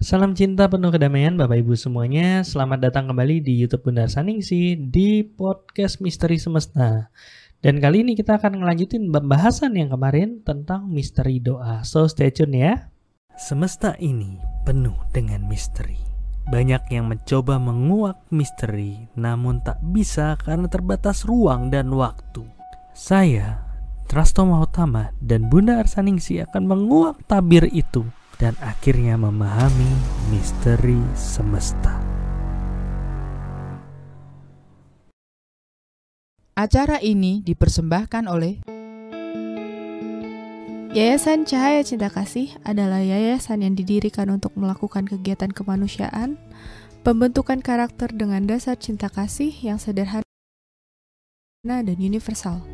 Salam cinta penuh kedamaian Bapak Ibu semuanya. Selamat datang kembali di YouTube Bunda Arsaningsih di Podcast Misteri Semesta. Dan kali ini kita akan ngelanjutin pembahasan yang kemarin tentang misteri doa. So stay tune ya. Semesta ini penuh dengan misteri. Banyak yang mencoba menguak misteri namun tak bisa karena terbatas ruang dan waktu. Saya, Trastoma Utama dan Bunda Arsaningsih akan menguak tabir itu. Dan akhirnya memahami misteri semesta. Acara ini dipersembahkan oleh Yayasan Cahaya Cinta Kasih. Adalah yayasan yang didirikan untuk melakukan kegiatan kemanusiaan, pembentukan karakter dengan dasar cinta kasih yang sederhana dan universal.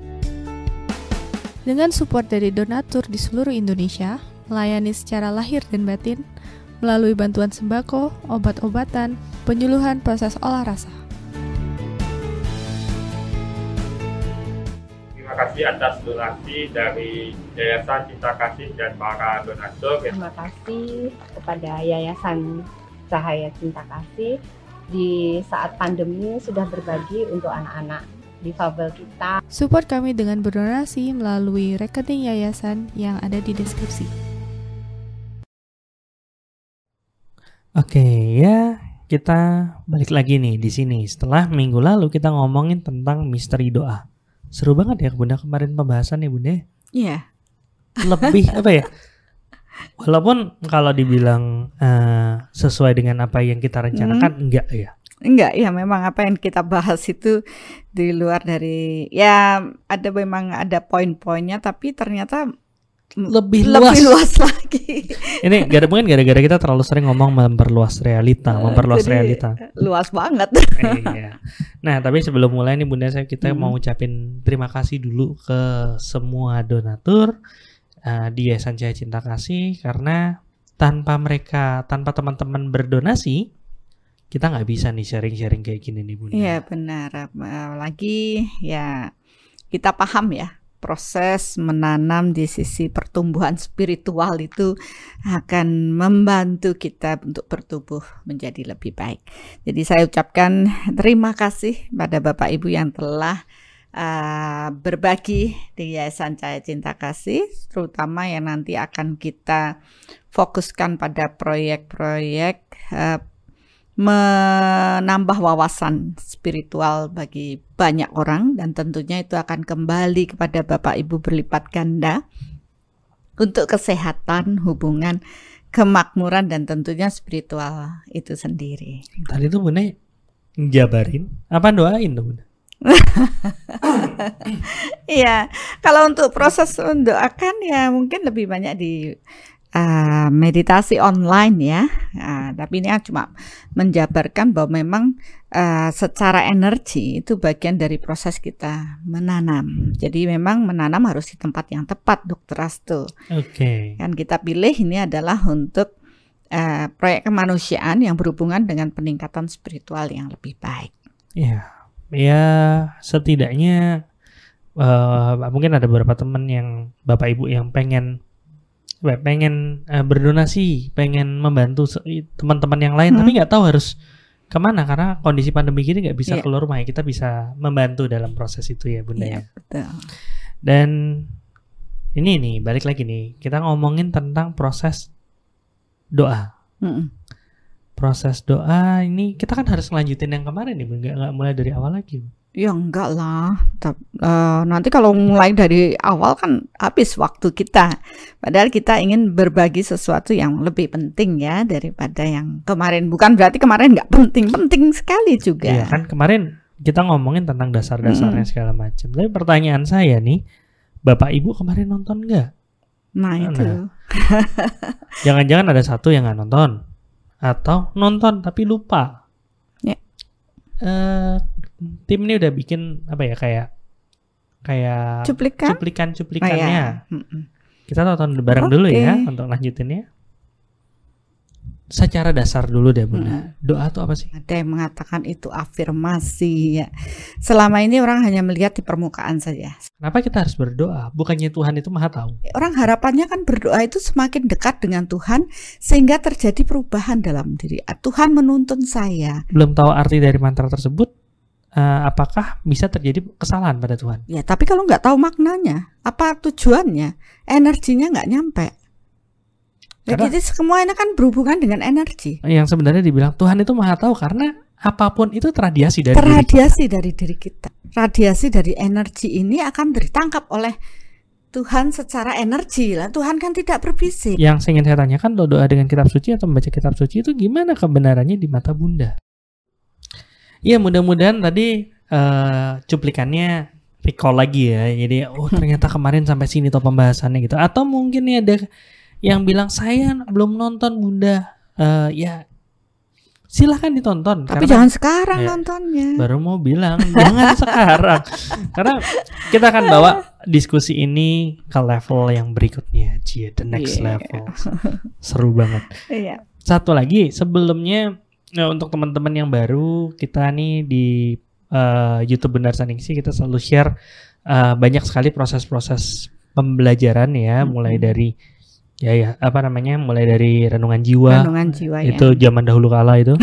Dengan support dari donatur di seluruh Indonesia, melayani secara lahir dan batin melalui bantuan sembako, obat-obatan, penyuluhan proses olah rasa. Terima kasih atas donasi dari Yayasan Cinta Kasih dan para donatur. Terima kasih kepada Yayasan Cahaya Cinta Kasih di saat pandemi sudah berbagi untuk anak-anak difabel kita. Support kami dengan berdonasi melalui rekening yayasan yang ada di deskripsi. Oke, ya kita balik lagi nih di sini. Setelah minggu lalu kita ngomongin tentang misteri doa. Seru banget ya Bunda kemarin pembahasannya Bunda. Iya. Lebih apa ya? Walaupun kalau dibilang sesuai dengan apa yang kita rencanakan enggak ya. Enggak ya, memang apa yang kita bahas itu di luar dari ya ada memang ada poin-poinnya tapi ternyata lebih luas lagi. Ini mungkin gara-gara kita terlalu sering ngomong memperluas realita. Luas banget. Iya. Nah, tapi sebelum mulai nih Bunda, kita mau ucapin terima kasih dulu ke semua donatur di Yayasan Cahaya Cinta Kasih karena tanpa teman-teman berdonasi, kita nggak bisa nih sharing-sharing kayak gini nih Bunda. Iya, benar. Lagi ya kita paham ya. Proses menanam di sisi pertumbuhan spiritual itu akan membantu kita untuk bertumbuh menjadi lebih baik. Jadi saya ucapkan terima kasih pada Bapak Ibu yang telah berbagi di Yayasan Cahaya Cinta Kasih, terutama yang nanti akan kita fokuskan pada proyek-proyek menambah wawasan spiritual bagi banyak orang, dan tentunya itu akan kembali kepada Bapak Ibu berlipat ganda untuk kesehatan, hubungan, kemakmuran, dan tentunya spiritual itu sendiri. Tadi tuh Bunda jabarin apa doain tuh Bunda? Iya, kalau untuk proses mendoakan ya mungkin lebih banyak di meditasi online ya, tapi ini cuma menjabarkan bahwa memang secara energi itu bagian dari proses kita menanam. Jadi memang menanam harus di tempat yang tepat, Dokter Astu. Oke. Kan kita pilih ini adalah untuk proyek kemanusiaan yang berhubungan dengan peningkatan spiritual yang lebih baik. Iya, ya setidaknya mungkin ada beberapa teman yang Bapak Ibu yang pengen berdonasi, pengen membantu teman-teman yang lain, tapi nggak tahu harus kemana karena kondisi pandemi gini nggak bisa keluar rumah. Kita bisa membantu dalam proses itu ya Bunda. Yeah, ya. Betul. Dan ini nih balik lagi nih kita ngomongin tentang proses doa. Proses doa ini kita kan harus lanjutin yang kemarin nih, nggak mulai dari awal lagi. Ya enggak lah, nanti kalau mulai dari awal kan habis waktu kita. Padahal kita ingin berbagi sesuatu yang lebih penting ya daripada yang kemarin. Bukan berarti kemarin nggak penting sekali juga. Iya kan, kemarin kita ngomongin tentang dasar-dasarnya segala macam. Tapi pertanyaan saya nih, Bapak Ibu kemarin nonton nggak? Nah itu. Jangan-jangan ada satu yang nggak nonton atau nonton tapi lupa. Ya. Tim ini udah bikin apa ya kayak cuplikannya. Kita tonton bareng dulu ya untuk lanjutinnya. secara dasar dulu deh Bunda. Doa itu apa sih? Ada yang mengatakan itu afirmasi ya. Selama ini orang hanya melihat di permukaan saja. Kenapa kita harus berdoa? Bukannya Tuhan itu Maha Tahu? Orang harapannya kan berdoa itu semakin dekat dengan Tuhan sehingga terjadi perubahan dalam diri. Tuhan menuntun saya. Belum tahu arti dari mantra tersebut, apakah bisa terjadi kesalahan pada Tuhan? Ya, tapi kalau nggak tahu maknanya, apa tujuannya, energinya nggak nyampe. Jadi semua ini kan berhubungan dengan energi. Yang sebenarnya dibilang Tuhan itu Maha Tahu karena apapun itu terradiasi dari diri kita. Radiasi dari energi ini akan ditangkap oleh Tuhan secara energi lah. Tuhan kan tidak berbisik. Yang ingin saya tanyakan, doa dengan kitab suci atau membaca kitab suci itu gimana kebenarannya di mata Bunda? Iya, mudah-mudahan tadi cuplikannya recall lagi ya. Jadi ternyata kemarin sampai sini tuh pembahasannya gitu. Atau mungkin nih ada yang bilang saya belum nonton Bunda, ya silahkan ditonton. Tapi jangan sekarang ya, nontonnya. Baru mau bilang jangan sekarang, karena kita akan bawa diskusi ini ke level yang berikutnya, the next level. Seru banget. Satu lagi sebelumnya untuk teman-teman yang baru, kita nih di YouTube Bunda Arsaningsih kita selalu share banyak sekali proses-proses pembelajaran ya, mulai dari mulai dari renungan jiwa itu ya. Zaman dahulu kala itu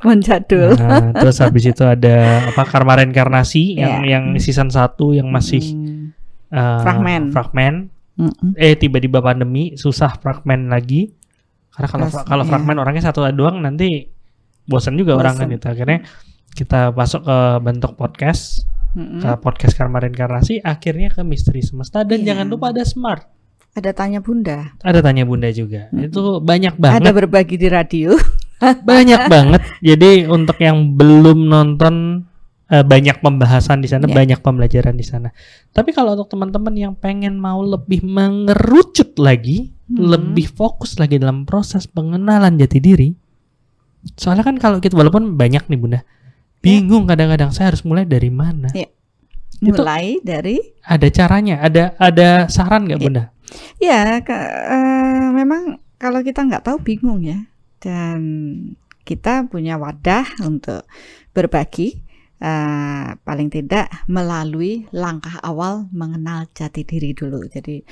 zaman jadul. Nah, terus habis itu ada apa, Karma Reinkarnasi yang season 1 yang masih fragmen. Tiba-tiba pandemi susah fragmen lagi, karena kalau fragmen orangnya satu doang nanti bosan juga orang kan gitu. Akhirnya kita masuk ke bentuk podcast, ke podcast Karma Reinkarnasi, akhirnya ke Misteri Semesta, dan jangan lupa ada Smart. Ada Tanya Bunda. Ada Tanya Bunda juga. Itu banyak banget. Ada Berbagi di Radio. Banyak banget. Jadi untuk yang belum nonton, banyak pembahasan di sana, banyak pembelajaran di sana. Tapi kalau untuk teman-teman yang pengen mau lebih mengerucut lagi, lebih fokus lagi dalam proses pengenalan jati diri. Soalnya kan kalau kita, walaupun banyak nih Bunda, bingung kadang-kadang saya harus mulai dari mana. Mulai dari? Ada caranya, ada saran nggak Bunda? Ya, memang kalau kita nggak tahu bingung ya, dan kita punya wadah untuk berbagi, paling tidak melalui langkah awal mengenal jati diri dulu. Jadi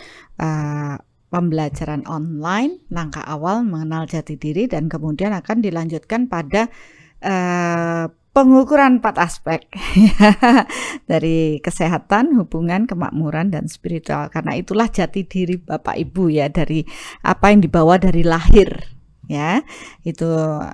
pembelajaran online, langkah awal mengenal jati diri, dan kemudian akan dilanjutkan pada pengukuran 4 aspek dari kesehatan, hubungan, kemakmuran, dan spiritual. Karena itulah jati diri Bapak Ibu ya, dari apa yang dibawa dari lahir ya, itu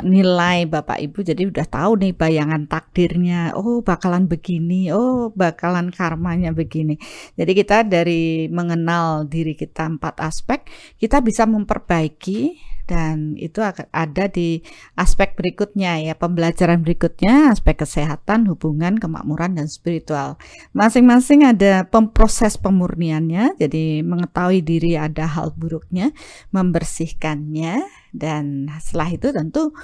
nilai Bapak Ibu. Jadi udah tahu nih bayangan takdirnya, oh bakalan begini, oh bakalan karmanya begini. Jadi kita dari mengenal diri kita 4 aspek, kita bisa memperbaiki. Dan itu ada di aspek berikutnya ya, pembelajaran berikutnya, aspek kesehatan, hubungan, kemakmuran, dan spiritual. Masing-masing ada proses pemurniannya, jadi mengetahui diri ada hal buruknya, membersihkannya, dan setelah itu tentu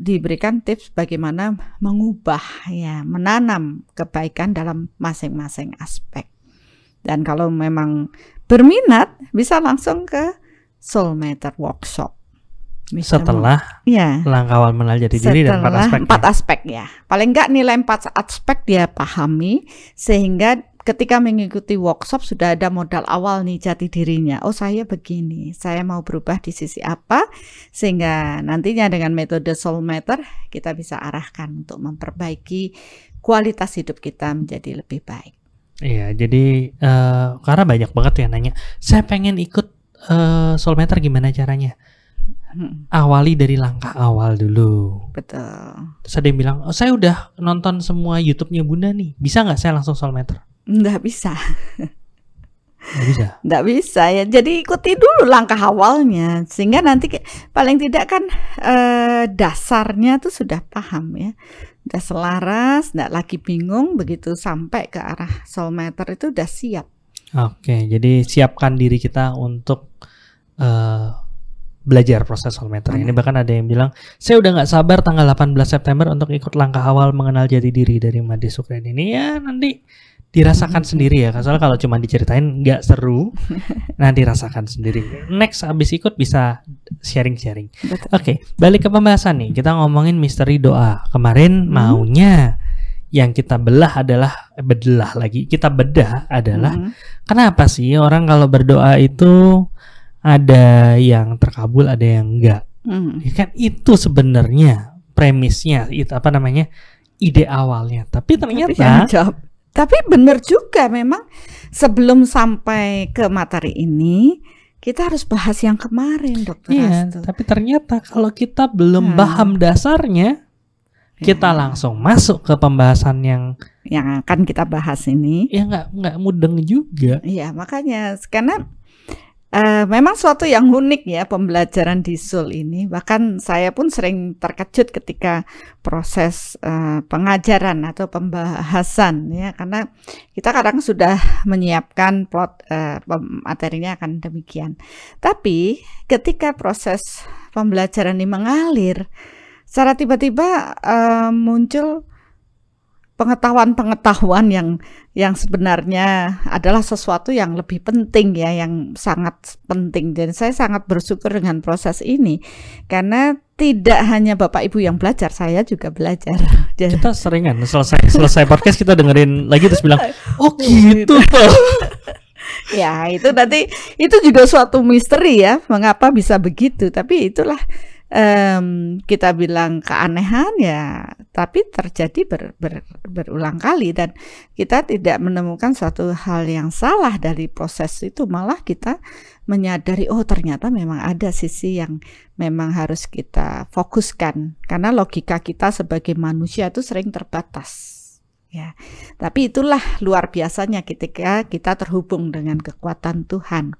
diberikan tips bagaimana mengubah ya, menanam kebaikan dalam masing-masing aspek. Dan kalau memang berminat bisa langsung ke Soul Matter Workshop. Bisa setelah langkah awal mengenal jati diri dan 4 aspek ya. Paling nggak nilai 4 aspek dia pahami, sehingga ketika mengikuti workshop sudah ada modal awal nih jati dirinya. Oh saya begini, saya mau berubah di sisi apa, sehingga nantinya dengan metode Soul Matter kita bisa arahkan untuk memperbaiki kualitas hidup kita menjadi lebih baik. Iya, jadi karena banyak banget yang nanya, saya pengen ikut Soul Matter, gimana caranya? Awali dari langkah awal dulu. Betul. Terus ada yang bilang, oh, saya udah nonton semua YouTube-nya Bunda nih, bisa nggak saya langsung Soul Matter? Nggak bisa. Nggak bisa ya. Jadi ikuti dulu langkah awalnya, sehingga nanti paling tidak kan dasarnya tuh sudah paham ya, udah selaras, nggak lagi bingung. Begitu sampai ke arah Soul Matter itu udah siap. Oke, jadi siapkan diri kita untuk belajar proses Soul Matter. Ini bahkan ada yang bilang, saya udah nggak sabar tanggal 18 September untuk ikut langkah awal mengenal jati diri dari Made Sukren ini. Ya nanti dirasakan sendiri ya, soalnya kalau cuma diceritain nggak seru. Nah, dirasakan sendiri. Next abis ikut bisa sharing-sharing. Oke, balik ke pembahasan nih. Kita ngomongin misteri doa. Kemarin maunya yang kita belah adalah bedah kenapa sih orang kalau berdoa itu ada yang terkabul, ada yang enggak. Ya kan itu sebenarnya premisnya, itu apa namanya, ide awalnya. Tapi ternyata tapi benar juga, memang sebelum sampai ke materi ini kita harus bahas yang kemarin, Dokter Astu. Tapi ternyata kalau kita belum paham dasarnya, kita langsung masuk ke pembahasan yang akan kita bahas ini. Ya nggak mudeng juga. Iya, makanya karena memang suatu yang unik ya pembelajaran di Soul ini. Bahkan saya pun sering terkejut ketika proses pengajaran atau pembahasan ya, karena kita kadang sudah menyiapkan plot materinya akan demikian. Tapi ketika proses pembelajaran ini mengalir, secara tiba-tiba muncul pengetahuan-pengetahuan yang sebenarnya adalah sesuatu yang lebih penting ya, yang sangat penting. Dan saya sangat bersyukur dengan proses ini, karena tidak hanya Bapak Ibu yang belajar, saya juga belajar. Kita seringan selesai podcast kita dengerin lagi terus bilang, oh gitu toh. Ya itu nanti itu juga suatu misteri ya, mengapa bisa begitu. Tapi itulah, kita bilang keanehan ya, tapi terjadi berulang kali, dan kita tidak menemukan suatu hal yang salah dari proses itu. Malah kita menyadari, oh ternyata memang ada sisi yang memang harus kita fokuskan, karena logika kita sebagai manusia itu sering terbatas ya. Tapi itulah luar biasanya ketika kita terhubung dengan kekuatan Tuhan.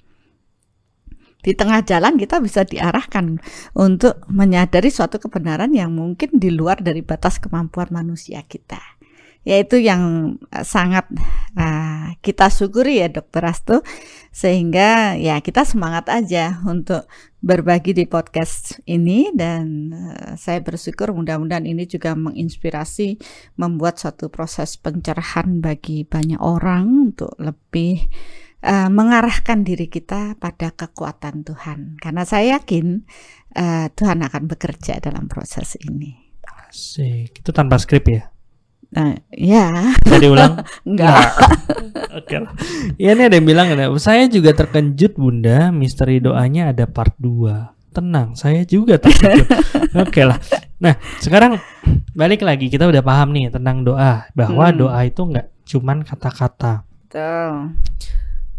Di tengah jalan kita bisa diarahkan untuk menyadari suatu kebenaran yang mungkin di luar dari batas kemampuan manusia kita. Yaitu yang sangat kita syukuri ya, Dokter Astu. Sehingga ya kita semangat aja untuk berbagi di podcast ini. Dan saya bersyukur mudah-mudahan ini juga menginspirasi, membuat suatu proses pencerahan bagi banyak orang untuk lebih mengarahkan diri kita pada kekuatan Tuhan, karena saya yakin Tuhan akan bekerja dalam proses ini. Asik. Itu tanpa skrip ya? Ya. Bisa diulang? Enggak. Oke. Ya, ini ada yang bilang, saya juga terkejut Bunda, misteri doanya ada part 2. Tenang, saya juga terkejut. Oke lah. Nah, sekarang balik lagi, kita udah paham nih tentang doa, bahwa doa itu enggak cuman kata-kata. Betul.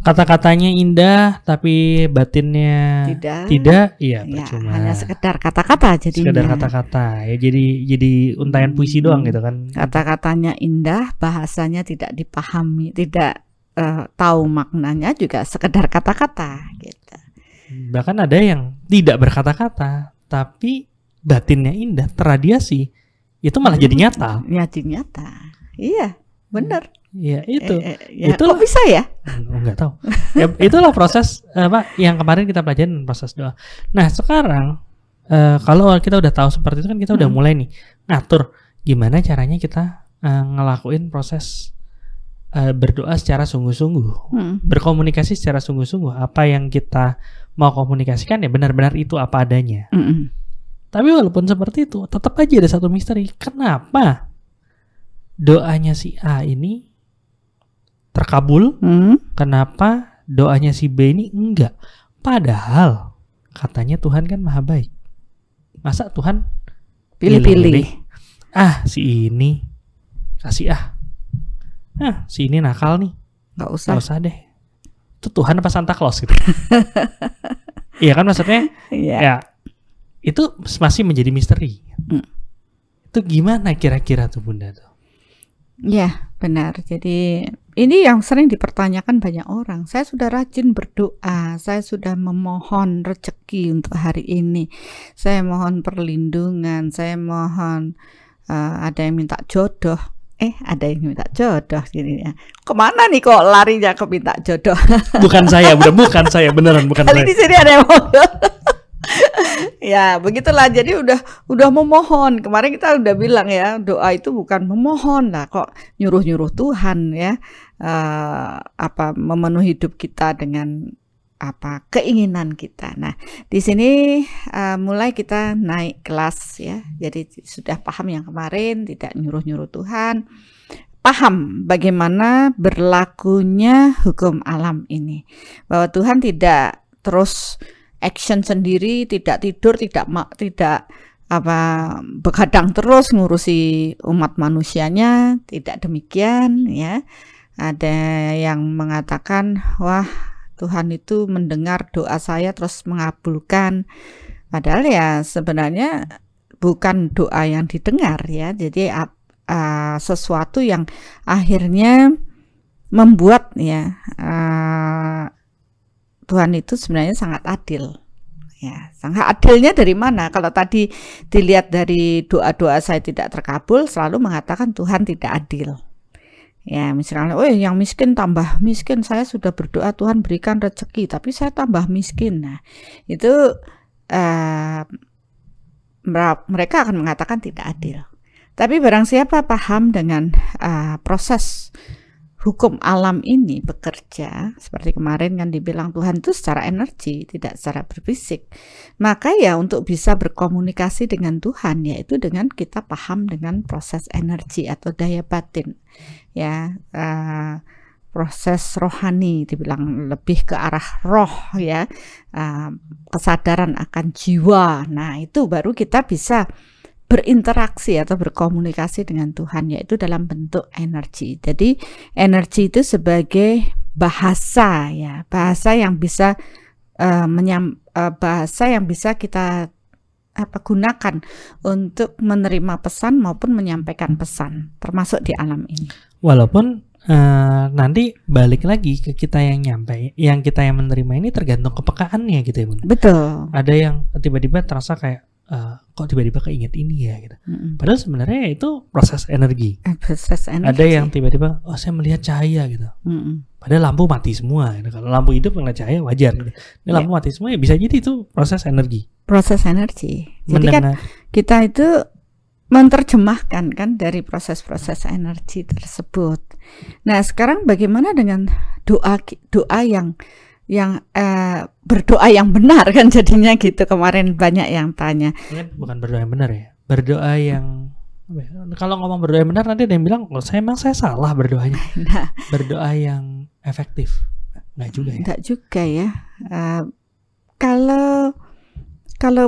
Kata-katanya indah tapi batinnya tidak iya ya, percuma. Hanya sekedar kata-kata jadinya. Sekedar kata-kata ya, jadi untayan puisi doang gitu kan. Kata-katanya indah, bahasanya tidak dipahami, tidak tahu maknanya, juga sekedar kata-kata gitu. Bahkan ada yang tidak berkata-kata tapi batinnya indah, terradiasi. Itu malah jadi nyata. Ya, jadi nyata. Iya, benar. Ya itu, itulah. Kok bisa ya? Enggak tahu. Ya, itulah proses apa yang kemarin kita pelajarin, proses doa. Nah sekarang kalau kita udah tahu seperti itu kan, kita udah mulai nih ngatur gimana caranya kita ngelakuin proses berdoa secara sungguh-sungguh, berkomunikasi secara sungguh-sungguh. Apa yang kita mau komunikasikan ya benar-benar itu apa adanya. Tapi walaupun seperti itu, tetap aja ada satu misteri. Kenapa doanya si A ini terkabul, kenapa doanya si B ini enggak? Padahal katanya Tuhan kan maha baik. Masa Tuhan pilih-pilih? Si ini kasih si ini nakal nih, nggak usah deh. Itu Tuhan apa Santa Claus gitu? Iya kan maksudnya? Ya itu masih menjadi misteri. Itu gimana kira-kira tuh Bunda tuh? Ya benar, jadi ini yang sering dipertanyakan banyak orang. Saya sudah rajin berdoa, saya sudah memohon rezeki untuk hari ini, saya mohon perlindungan, saya mohon ada yang minta jodoh. Ada yang minta jodoh gini ya. Kemana nih kok larinya ke minta jodoh? Bukan saya, beneran bukan saya. Kali di sini ada yang Ya, begitulah. Jadi udah memohon. Kemarin kita udah bilang ya, doa itu bukan memohon lah, kok nyuruh-nyuruh Tuhan ya apa memenuhi hidup kita dengan apa keinginan kita. Nah, di sini mulai kita naik kelas ya. Jadi sudah paham yang kemarin, tidak nyuruh-nyuruh Tuhan. Paham bagaimana berlakunya hukum alam ini. Bahwa Tuhan tidak terus action sendiri, tidak tidur, tidak begadang terus ngurusi umat manusianya, tidak demikian ya. Ada yang mengatakan, wah, Tuhan itu mendengar doa saya terus mengabulkan. Padahal ya sebenarnya bukan doa yang didengar ya. Jadi sesuatu yang akhirnya membuat ya Tuhan itu sebenarnya sangat adil. Ya, sangat adilnya dari mana? Kalau tadi dilihat dari doa-doa saya tidak terkabul selalu mengatakan Tuhan tidak adil. Ya, misalnya, oh yang miskin tambah miskin, saya sudah berdoa Tuhan berikan rezeki, tapi saya tambah miskin. Nah, itu mereka akan mengatakan tidak adil. Tapi barang siapa paham dengan proses hukum alam ini bekerja, seperti kemarin kan dibilang Tuhan itu secara energi, tidak secara berfisik. Maka ya untuk bisa berkomunikasi dengan Tuhan, yaitu dengan kita paham dengan proses energi atau daya batin. Ya, proses rohani, dibilang lebih ke arah roh ya, kesadaran akan jiwa. Nah, itu baru kita bisa berinteraksi atau berkomunikasi dengan Tuhan, yaitu dalam bentuk energi. Jadi energi itu sebagai bahasa ya, bahasa yang bisa kita gunakan untuk menerima pesan maupun menyampaikan pesan, termasuk di alam ini. Walaupun nanti balik lagi ke kita yang nyampe, yang kita yang menerima ini tergantung kepekaannya gitu ya Bunda. Betul. Ada yang tiba-tiba terasa kayak kok tiba-tiba keinget ini ya gitu. Padahal sebenarnya itu proses energi. Ada yang tiba-tiba saya melihat cahaya gitu. Padahal lampu mati semua gitu. Kalau lampu hidup melihat cahaya wajar gitu. Ini lampu mati semua ya bisa jadi itu proses energi. Proses energi. Jadi kan kita itu menerjemahkan kan dari proses-proses energi tersebut. Nah, sekarang bagaimana dengan doa yang berdoa yang benar kan jadinya gitu. Kemarin banyak yang tanya. Bukan berdoa yang benar ya. Berdoa yang kalau ngomong berdoa yang benar nanti ada yang bilang, "Saya salah berdoanya." Nah, berdoa yang efektif. Enggak juga ya. Enggak juga ya. Kalau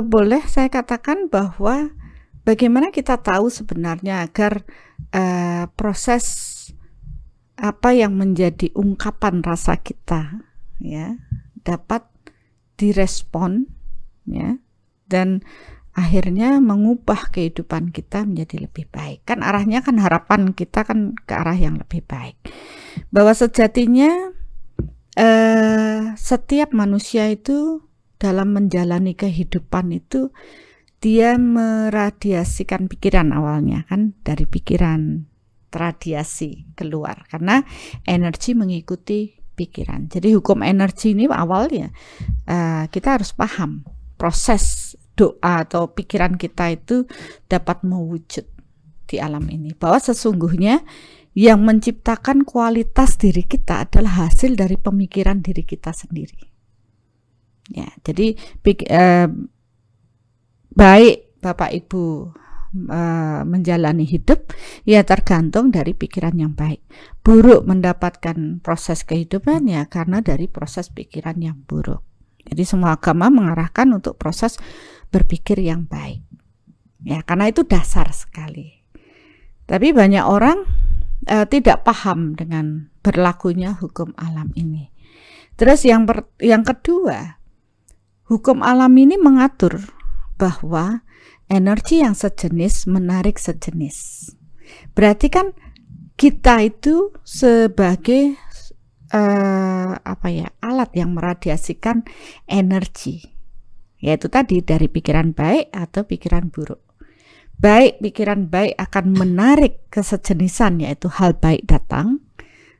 boleh saya katakan bahwa bagaimana kita tahu sebenarnya agar proses apa yang menjadi ungkapan rasa kita ya dapat direspon ya, dan akhirnya mengubah kehidupan kita menjadi lebih baik. Kan arahnya kan, harapan kita kan ke arah yang lebih baik. Bahwa sejatinya setiap manusia itu dalam menjalani kehidupan itu dia meradiasikan pikiran awalnya kan, dari pikiran teradiasi keluar karena energi mengikuti pikiran. Jadi hukum energi ini awalnya kita harus paham proses doa atau pikiran kita itu dapat mewujud di alam ini. Bahwa sesungguhnya yang menciptakan kualitas diri kita adalah hasil dari pemikiran diri kita sendiri. Ya, jadi baik Bapak Ibu menjalani hidup ya tergantung dari pikiran yang baik. Buruk mendapatkan proses kehidupannya karena dari proses pikiran yang buruk. Jadi semua agama mengarahkan untuk proses berpikir yang baik. Ya, karena itu dasar sekali. Tapi banyak orang tidak paham dengan berlakunya hukum alam ini. Terus yang kedua, hukum alam ini mengatur bahwa energi yang sejenis menarik sejenis. Berarti kan kita itu sebagai alat yang meradiasikan energi, yaitu tadi dari pikiran baik atau pikiran buruk. Baik, pikiran baik akan menarik kesejenisan, yaitu hal baik datang.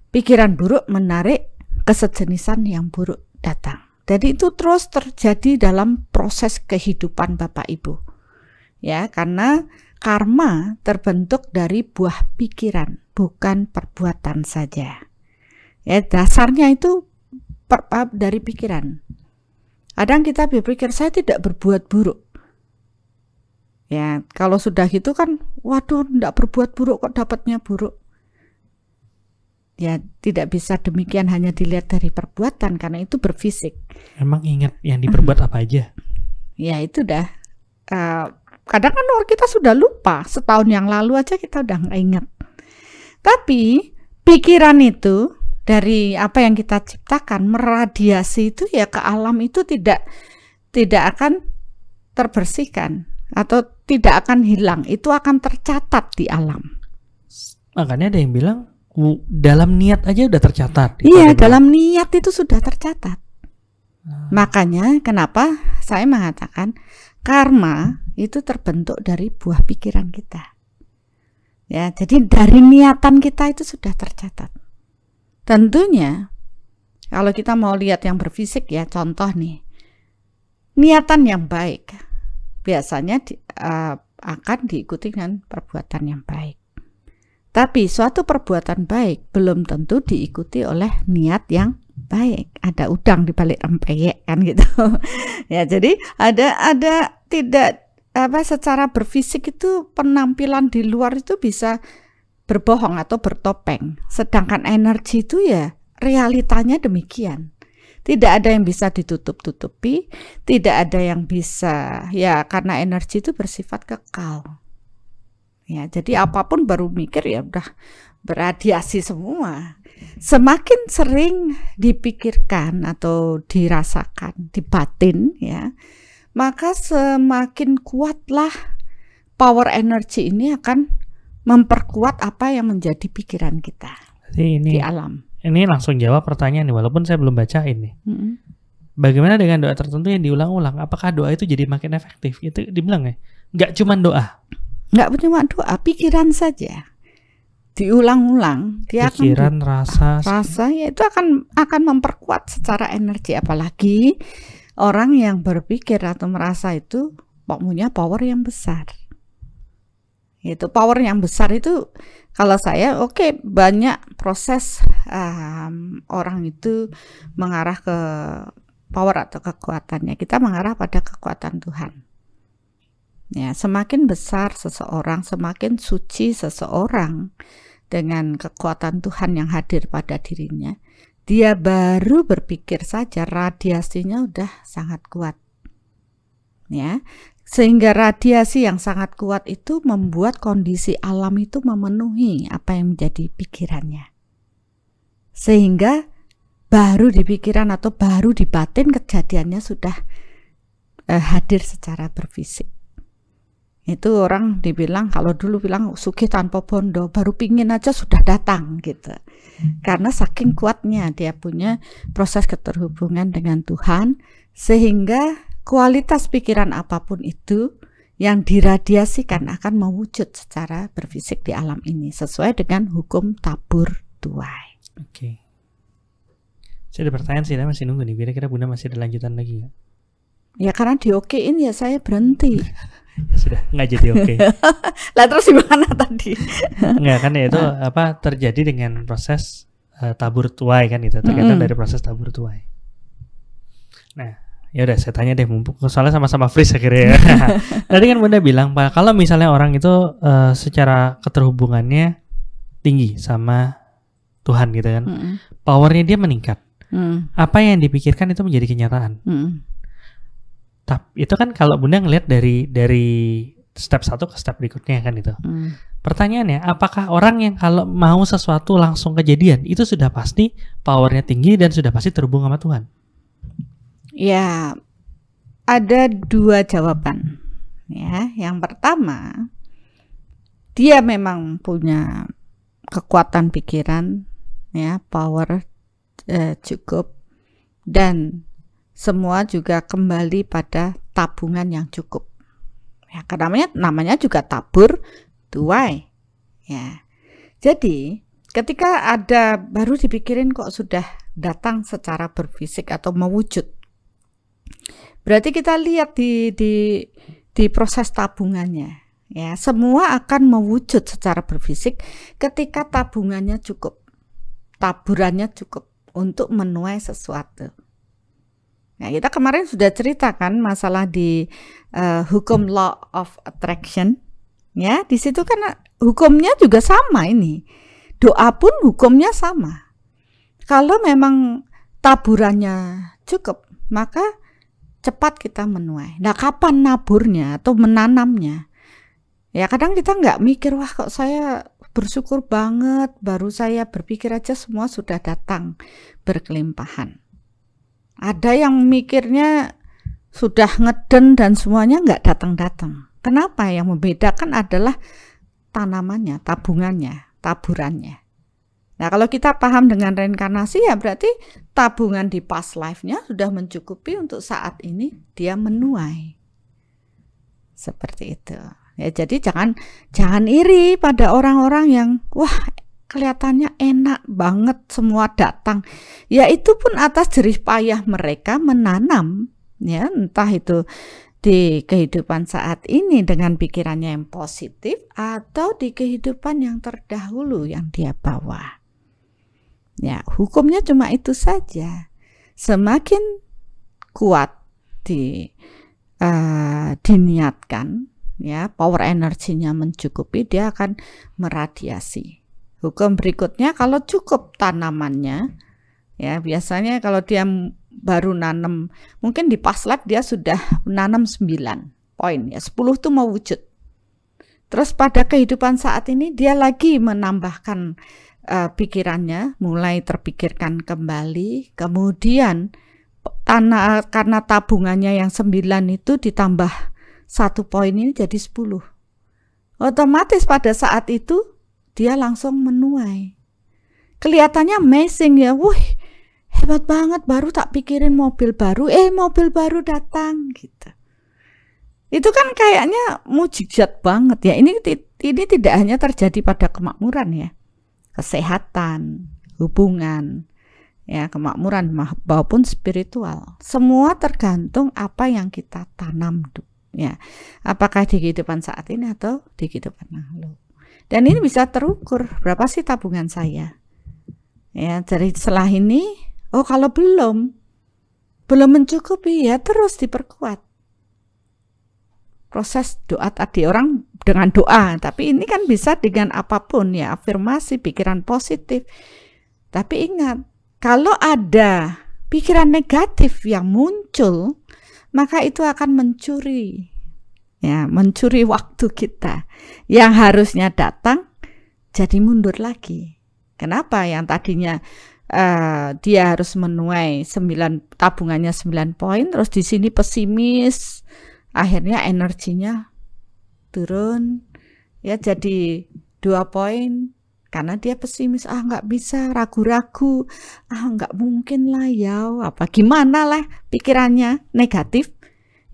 Pikiran buruk menarik kesejenisan yang buruk datang. Dan itu terus terjadi dalam proses kehidupan Bapak Ibu. Ya, karena karma terbentuk dari buah pikiran, bukan perbuatan saja. Ya, dasarnya itu dari pikiran. Kadang kita berpikir, saya tidak berbuat buruk. Ya, kalau sudah gitu kan, waduh, tidak berbuat buruk kok dapatnya buruk. Ya, tidak bisa demikian hanya dilihat dari perbuatan, karena itu berfisik. Emang ingat yang diperbuat apa aja? Ya, itu dah. Kadang kan kita sudah lupa, setahun yang lalu aja kita udah nggak ingat. Tapi pikiran itu dari apa yang kita ciptakan meradiasi itu ya ke alam itu tidak akan terbersihkan atau tidak akan hilang. Itu akan tercatat di alam. Makanya ada yang bilang dalam niat aja udah tercatat. Iya, dalam niat itu sudah tercatat. Makanya kenapa saya mengatakan karma itu terbentuk dari buah pikiran kita. Ya, jadi dari niatan kita itu sudah tercatat. Tentunya kalau kita mau lihat yang berfisik ya, contoh nih, niatan yang baik biasanya akan diikuti dengan perbuatan yang baik. Tapi suatu perbuatan baik belum tentu diikuti oleh niat yang baik. Ada udang di balik rempeyek kan gitu. Ya, jadi ada tidak apa secara berfisik itu penampilan di luar itu bisa berbohong atau bertopeng. Sedangkan energi itu ya realitanya demikian. Tidak ada yang bisa ditutup-tutupi, tidak ada yang bisa ya, karena energi itu bersifat kekal. Ya, jadi apapun baru mikir ya udah beradiasi semua. Semakin sering dipikirkan atau dirasakan di batin ya, maka semakin kuatlah power energy ini akan memperkuat apa yang menjadi pikiran kita di alam. Ini langsung jawab pertanyaan nih, walaupun saya belum bacain nih. Bagaimana dengan doa tertentu yang diulang-ulang? Apakah doa itu jadi makin efektif? Itu dibilang ya, nggak cuma doa. Nggak cuma doa, pikiran saja diulang-ulang dia pikiran, akan rasa ya itu akan memperkuat secara energi. Apalagi orang yang berpikir atau merasa itu punya power yang besar. Itu power yang besar itu kalau saya banyak proses orang itu mengarah ke power atau kekuatannya. Kita mengarah pada kekuatan Tuhan. Ya, semakin besar seseorang, semakin suci seseorang dengan kekuatan Tuhan yang hadir pada dirinya, dia baru berpikir saja radiasinya udah sangat kuat. Ya, sehingga radiasi yang sangat kuat itu membuat kondisi alam itu memenuhi apa yang menjadi pikirannya. Sehingga baru di pikiran atau baru di batin kejadiannya sudah hadir secara berfisik. Itu orang dibilang, kalau dulu bilang sugih tanpa bondo, baru pingin aja sudah datang gitu. Karena saking kuatnya dia punya proses keterhubungan dengan Tuhan, sehingga kualitas pikiran apapun itu yang diradiasikan akan mewujud secara berfisik di alam ini sesuai dengan hukum tabur tuai. Oke. Saya ada pertanyaan sih, masih nunggu nih. Kira-kira Bunda masih ada lanjutan lagi nggak? Ya karena diokein ya saya berhenti. Ya sudah nggak jadi oke. Lah terus gimana tadi? Nggak kan ya itu apa terjadi dengan proses tabur tuai kan itu tergantung dari proses tabur tuai. Nah ya udah saya tanya deh mumpung soalnya sama-sama freeze akhirnya. Ya. Tadi kan Bunda bilang Pak kalau misalnya orang itu secara keterhubungannya tinggi sama Tuhan gitu kan, powernya dia meningkat. Apa yang dipikirkan itu menjadi kenyataan. Tapi itu kan kalau Bunda ngelihat dari step 1 ke step berikutnya kan itu. Pertanyaannya, apakah orang yang kalau mau sesuatu langsung kejadian itu sudah pasti powernya tinggi dan sudah pasti terhubung sama Tuhan? Ya, ada dua jawaban. Ya, yang pertama, dia memang punya kekuatan pikiran, ya, power cukup dan semua juga kembali pada tabungan yang cukup. Ya, karena namanya juga tabur tuai. Ya. Jadi, ketika ada baru dipikirin kok sudah datang secara berfisik atau mewujud Berarti kita lihat di proses tabungannya, ya, semua akan mewujud secara berfisik ketika tabungannya cukup, taburannya cukup untuk menuai sesuatu. Nah, kita kemarin sudah ceritakan masalah di hukum law of attraction, ya, di situ kan hukumnya juga sama ini. Doa pun hukumnya sama. Kalau memang taburannya cukup, maka cepat kita menuai. Nah, kapan naburnya atau menanamnya? Ya, kadang kita nggak mikir, wah kok saya bersyukur banget, baru saya berpikir aja semua sudah datang berkelimpahan. Ada yang mikirnya sudah ngeden dan semuanya nggak datang-datang. Kenapa? Yang membedakan adalah tanamannya, tabungannya, taburannya. Nah, kalau kita paham dengan reinkarnasi, ya berarti tabungan di past life-nya sudah mencukupi untuk saat ini dia menuai. Seperti itu. Ya, jadi jangan iri pada orang-orang yang wah kelihatannya enak banget semua datang. Ya, itu pun atas jerih payah mereka menanam, ya, entah itu di kehidupan saat ini dengan pikirannya yang positif atau di kehidupan yang terdahulu yang dia bawa. Ya, hukumnya cuma itu saja. Semakin kuat diniatkan, ya, power energinya mencukupi, dia akan meradiasi. Hukum berikutnya, kalau cukup tanamannya, ya, biasanya kalau dia baru nanam, mungkin di past life dia sudah nanam 9 poin, ya, 10 itu mau wujud. Terus pada kehidupan saat ini dia lagi menambahkan pikirannya, mulai terpikirkan kembali, kemudian karena tabungannya yang 9 itu ditambah 1 poin ini jadi 10. Otomatis pada saat itu dia langsung menuai. Kelihatannya amazing, ya, wuih, hebat banget, baru tak pikirin mobil baru, mobil baru datang gitu. Itu kan kayaknya mujizat banget, ya. Ini tidak hanya terjadi pada kemakmuran, ya, kesehatan, hubungan, ya, kemakmuran maupun spiritual. Semua tergantung apa yang kita tanam, ya. Apakah di kehidupan saat ini atau di kehidupan lalu. Dan ini bisa terukur, berapa sih tabungan saya? Ya, dari setelah ini. Oh, kalau belum mencukupi, ya terus diperkuat. Proses doa tadi, orang dengan doa, tapi ini kan bisa dengan apapun, ya, afirmasi, pikiran positif. Tapi ingat, kalau ada pikiran negatif yang muncul, maka itu akan mencuri, ya, mencuri waktu kita. Yang harusnya datang, jadi mundur lagi. Kenapa? Yang tadinya dia harus menuai tabungannya 9 poin, terus di sini pesimis, akhirnya energinya turun, ya, jadi 2 poin karena dia pesimis, nggak bisa, ragu-ragu, nggak mungkin lah, ya, apa gimana lah, pikirannya negatif,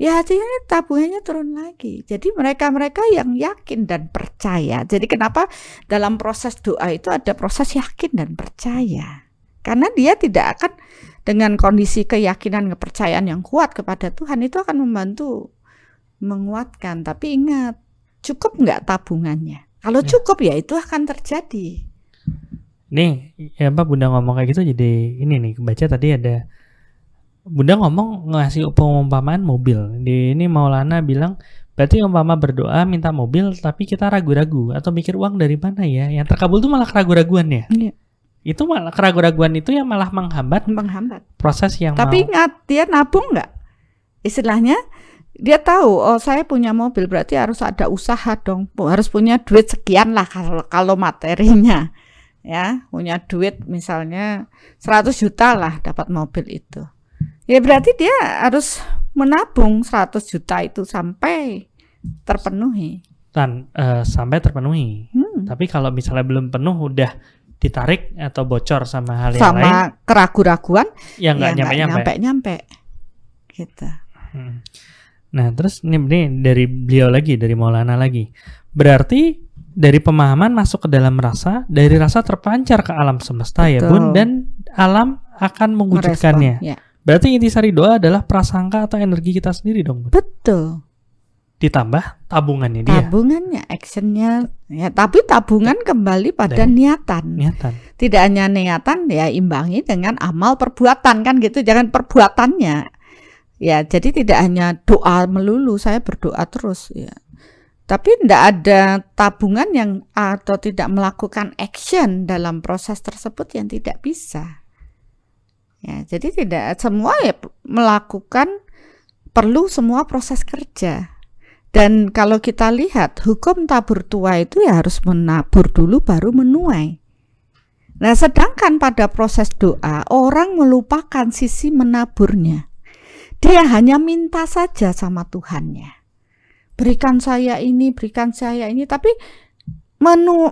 ya, akhirnya tabungannya turun lagi. Jadi mereka yang yakin dan percaya. Jadi kenapa dalam proses doa itu ada proses yakin dan percaya? Karena dia tidak akan, dengan kondisi keyakinan, kepercayaan yang kuat kepada Tuhan, itu akan membantu menguatkan. Tapi ingat, cukup nggak tabungannya? Kalau cukup, ya itu akan terjadi. Nih, ya, Mbak Bunda ngomong kayak gitu, jadi ini nih, baca tadi ada Bunda ngomong ngasih perumpamaan mobil. Di ini Maulana bilang, berarti umpama berdoa minta mobil, tapi kita ragu-ragu atau mikir uang dari mana, ya? Yang terkabul tuh malah keraguan-raguan, ya. Iya. Itu malah keraguan-raguan itu yang malah menghambat proses yang tapi ingat, dia nabung nggak? Istilahnya dia tahu, oh saya punya mobil berarti harus ada usaha dong, harus punya duit sekian lah, kalau materinya, ya, punya duit misalnya 100 juta lah dapat mobil itu, ya berarti dia harus menabung 100 juta itu sampai terpenuhi, tapi kalau misalnya belum penuh, udah ditarik atau bocor sama hal yang lain, sama keraguan-raguan yang nggak nyampe-nyampe gitu. Nah, terus ini dari beliau lagi, dari Maulana lagi, berarti dari pemahaman masuk ke dalam rasa, dari rasa terpancar ke alam semesta. Betul. Ya Bun, dan alam akan mewujudkannya. Ya. Berarti intisari doa adalah prasangka atau energi kita sendiri dong. Betul. Ditambah tabungannya dia. Tabungannya, actionnya. Ya, tapi tabungan kembali pada niatan. Niatan. Tidak hanya niatan, ya imbangi dengan amal perbuatan kan gitu. Jangan perbuatannya. Ya, jadi tidak hanya doa melulu. Saya berdoa terus. Ya. Tapi tidak ada tabungan yang atau tidak melakukan action dalam proses tersebut yang tidak bisa. Ya, jadi tidak semua ya melakukan perlu semua proses kerja. Dan kalau kita lihat hukum tabur tuai itu ya harus menabur dulu baru menuai. Nah, sedangkan pada proses doa orang melupakan sisi menaburnya. Dia hanya minta saja sama Tuhannya. Berikan saya ini, berikan saya ini. Tapi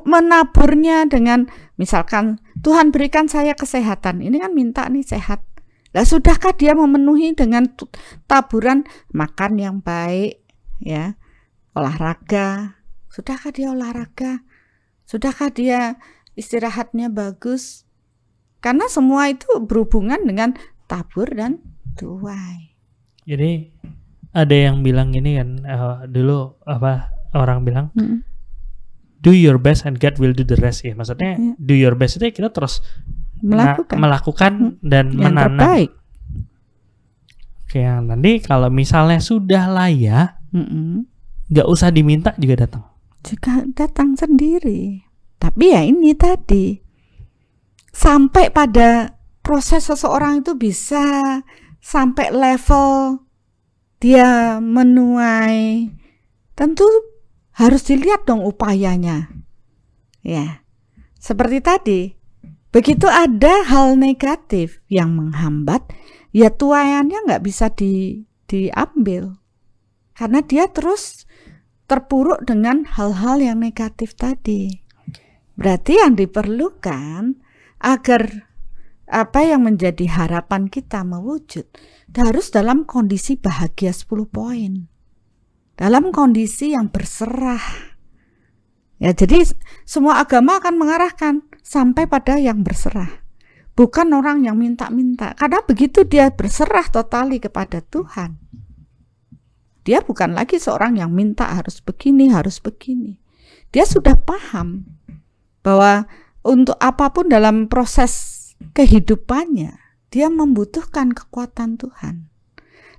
menaburnya dengan misalkan Tuhan berikan saya kesehatan. Ini kan minta nih sehat. Lah sudahkah dia memenuhi dengan taburan makan yang baik? Ya, olahraga. Sudahkah dia olahraga? Sudahkah dia istirahatnya bagus? Karena semua itu berhubungan dengan tabur dan tuai. Jadi ada yang bilang gini kan, dulu apa orang bilang do your best and God will do the rest ya. Maksudnya do your best itu kita terus melakukan dan yang menanam. Terbaik. Oke, yang nanti kalau misalnya sudah layak, nggak usah diminta juga datang. Juga datang sendiri. Tapi ya ini tadi sampai pada proses seseorang itu bisa sampai level dia menuai, tentu harus dilihat dong upayanya. Ya, seperti tadi, begitu ada hal negatif yang menghambat, ya tuaiannya nggak bisa diambil. Karena dia terus terpuruk dengan hal-hal yang negatif tadi. Berarti yang diperlukan agar apa yang menjadi harapan kita mewujud, harus dalam kondisi bahagia 10 poin. Dalam kondisi yang berserah. Ya, jadi semua agama akan mengarahkan sampai pada yang berserah. Bukan orang yang minta-minta. Karena begitu dia berserah totali kepada Tuhan, dia bukan lagi seorang yang minta harus begini, harus begini. Dia sudah paham bahwa untuk apapun dalam proses kehidupannya, dia membutuhkan kekuatan Tuhan.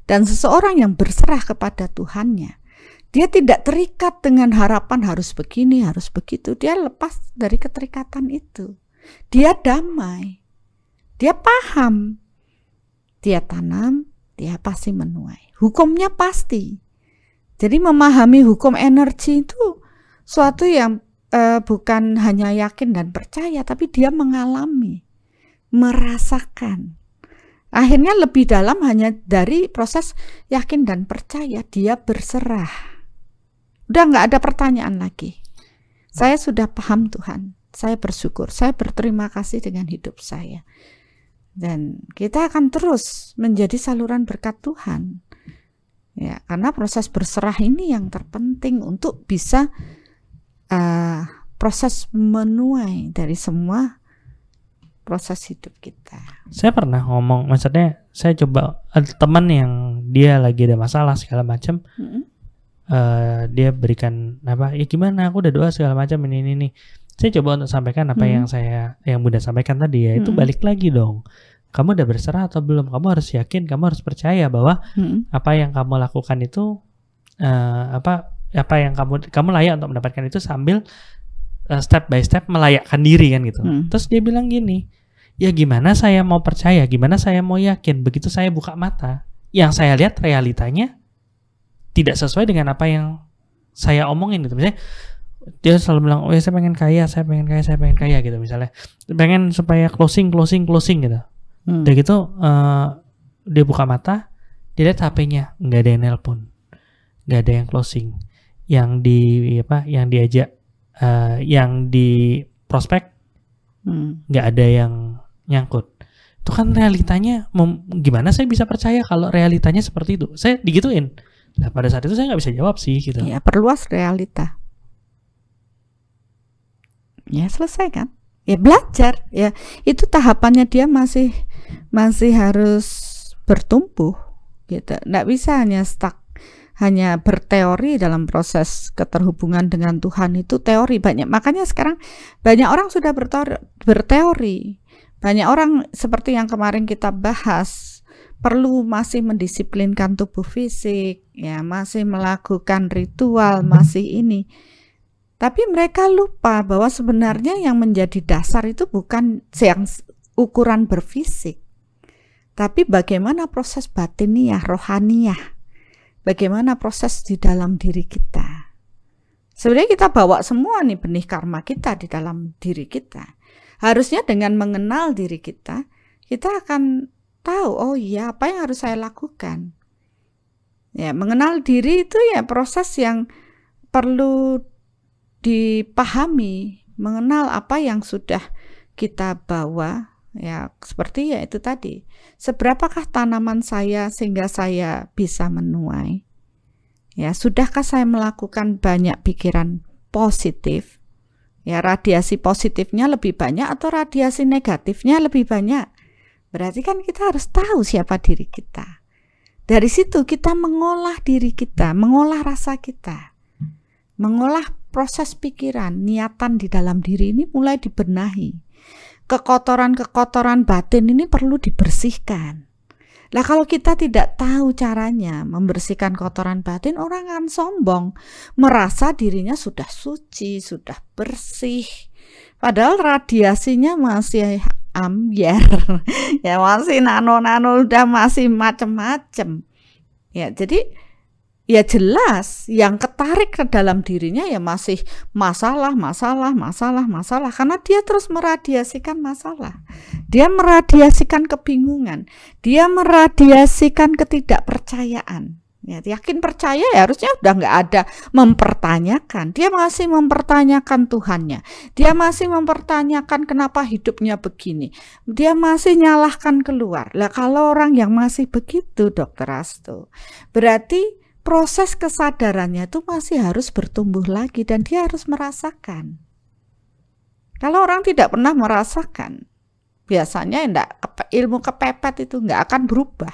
Dan seseorang yang berserah kepada Tuhannya, dia tidak terikat dengan harapan harus begini, harus begitu. Dia lepas dari keterikatan itu. Dia damai. Dia paham. Dia tanam. Dia pasti menuai. Hukumnya pasti. Jadi memahami hukum energi itu suatu yang bukan hanya yakin dan percaya, tapi dia mengalami, merasakan. Akhirnya lebih dalam hanya dari proses yakin dan percaya, dia berserah. Udah nggak ada pertanyaan lagi. Saya sudah paham Tuhan. Saya bersyukur. Saya berterima kasih dengan hidup saya. Dan kita akan terus menjadi saluran berkat Tuhan. Ya, karena proses berserah ini yang terpenting untuk bisa proses menuai dari semua proses hidup kita. Saya pernah ngomong, maksudnya saya coba ada teman yang dia lagi ada masalah segala macam. Dia berikan apa? Ya gimana? Aku udah doa segala macam ini nih. Saya coba untuk sampaikan apa yang Bunda sampaikan tadi ya, itu balik lagi dong. Kamu udah berserah atau belum? Kamu harus yakin, kamu harus percaya bahwa apa yang kamu lakukan itu apa yang kamu layak untuk mendapatkan itu sambil step by step melayakkan diri kan gitu. Terus dia bilang gini, ya gimana saya mau percaya, gimana saya mau yakin? Begitu saya buka mata, yang saya lihat realitanya tidak sesuai dengan apa yang saya omongin gitu. Misalnya dia selalu bilang, oh ya saya pengen kaya, saya pengen kaya, saya pengen kaya gitu misalnya. Pengen supaya closing gitu. Udah gitu dia buka mata, dia lihat HP-nya, nggak ada yang nelpon, nggak ada yang closing. Yang di apa? Yang diajak, yang di prospek, nggak ada yang nyangkut. Itu kan realitanya, gimana saya bisa percaya kalau realitanya seperti itu? Saya digituin. Nah pada saat itu saya nggak bisa jawab sih gitu. Ya perluas realita. Ya selesai kan? Ya belajar ya. Itu tahapannya dia masih harus bertumbuh gitu. Nggak bisa hanya stuck, hanya berteori dalam proses keterhubungan dengan Tuhan itu teori banyak. Makanya sekarang banyak orang sudah berteori. Banyak orang seperti yang kemarin kita bahas, perlu masih mendisiplinkan tubuh fisik, ya, masih melakukan ritual, masih ini. Tapi mereka lupa bahwa sebenarnya yang menjadi dasar itu bukan yang ukuran berfisik, tapi bagaimana proses batiniah, rohaniah. Bagaimana proses di dalam diri kita. Sebenarnya kita bawa semua nih benih karma kita di dalam diri kita. Harusnya dengan mengenal diri kita, kita akan tahu, oh iya, apa yang harus saya lakukan. Ya, mengenal diri itu ya proses yang perlu dipahami, mengenal apa yang sudah kita bawa. Ya, seperti ya itu tadi. Seberapakah tanaman saya sehingga saya bisa menuai? Ya, sudahkah saya melakukan banyak pikiran positif? Ya, radiasi positifnya lebih banyak atau radiasi negatifnya lebih banyak? Berarti kan kita harus tahu siapa diri kita. Dari situ kita mengolah diri kita, mengolah rasa kita. Mengolah proses pikiran, niatan di dalam diri ini mulai dibenahi. Kekotoran-kekotoran batin ini perlu dibersihkan. Lah kalau kita tidak tahu caranya membersihkan kotoran batin, orang akan sombong, merasa dirinya sudah suci, sudah bersih. Padahal radiasinya masih ambiar. Ya masih nano-nano, udah masih macam-macam. Ya, jadi ya jelas yang ketarik ke dalam dirinya ya masih masalah karena dia terus meradiasikan masalah. Dia meradiasikan kebingungan, dia meradiasikan ketidakpercayaan. Ya, yakin percaya ya harusnya udah nggak ada mempertanyakan. Dia masih mempertanyakan Tuhannya. Dia masih mempertanyakan kenapa hidupnya begini. Dia masih nyalahkan keluar. Lah kalau orang yang masih begitu, Dr. Astu, berarti proses kesadarannya itu masih harus bertumbuh lagi dan dia harus merasakan. Kalau orang tidak pernah merasakan, biasanya ilmu kepepet itu nggak akan berubah.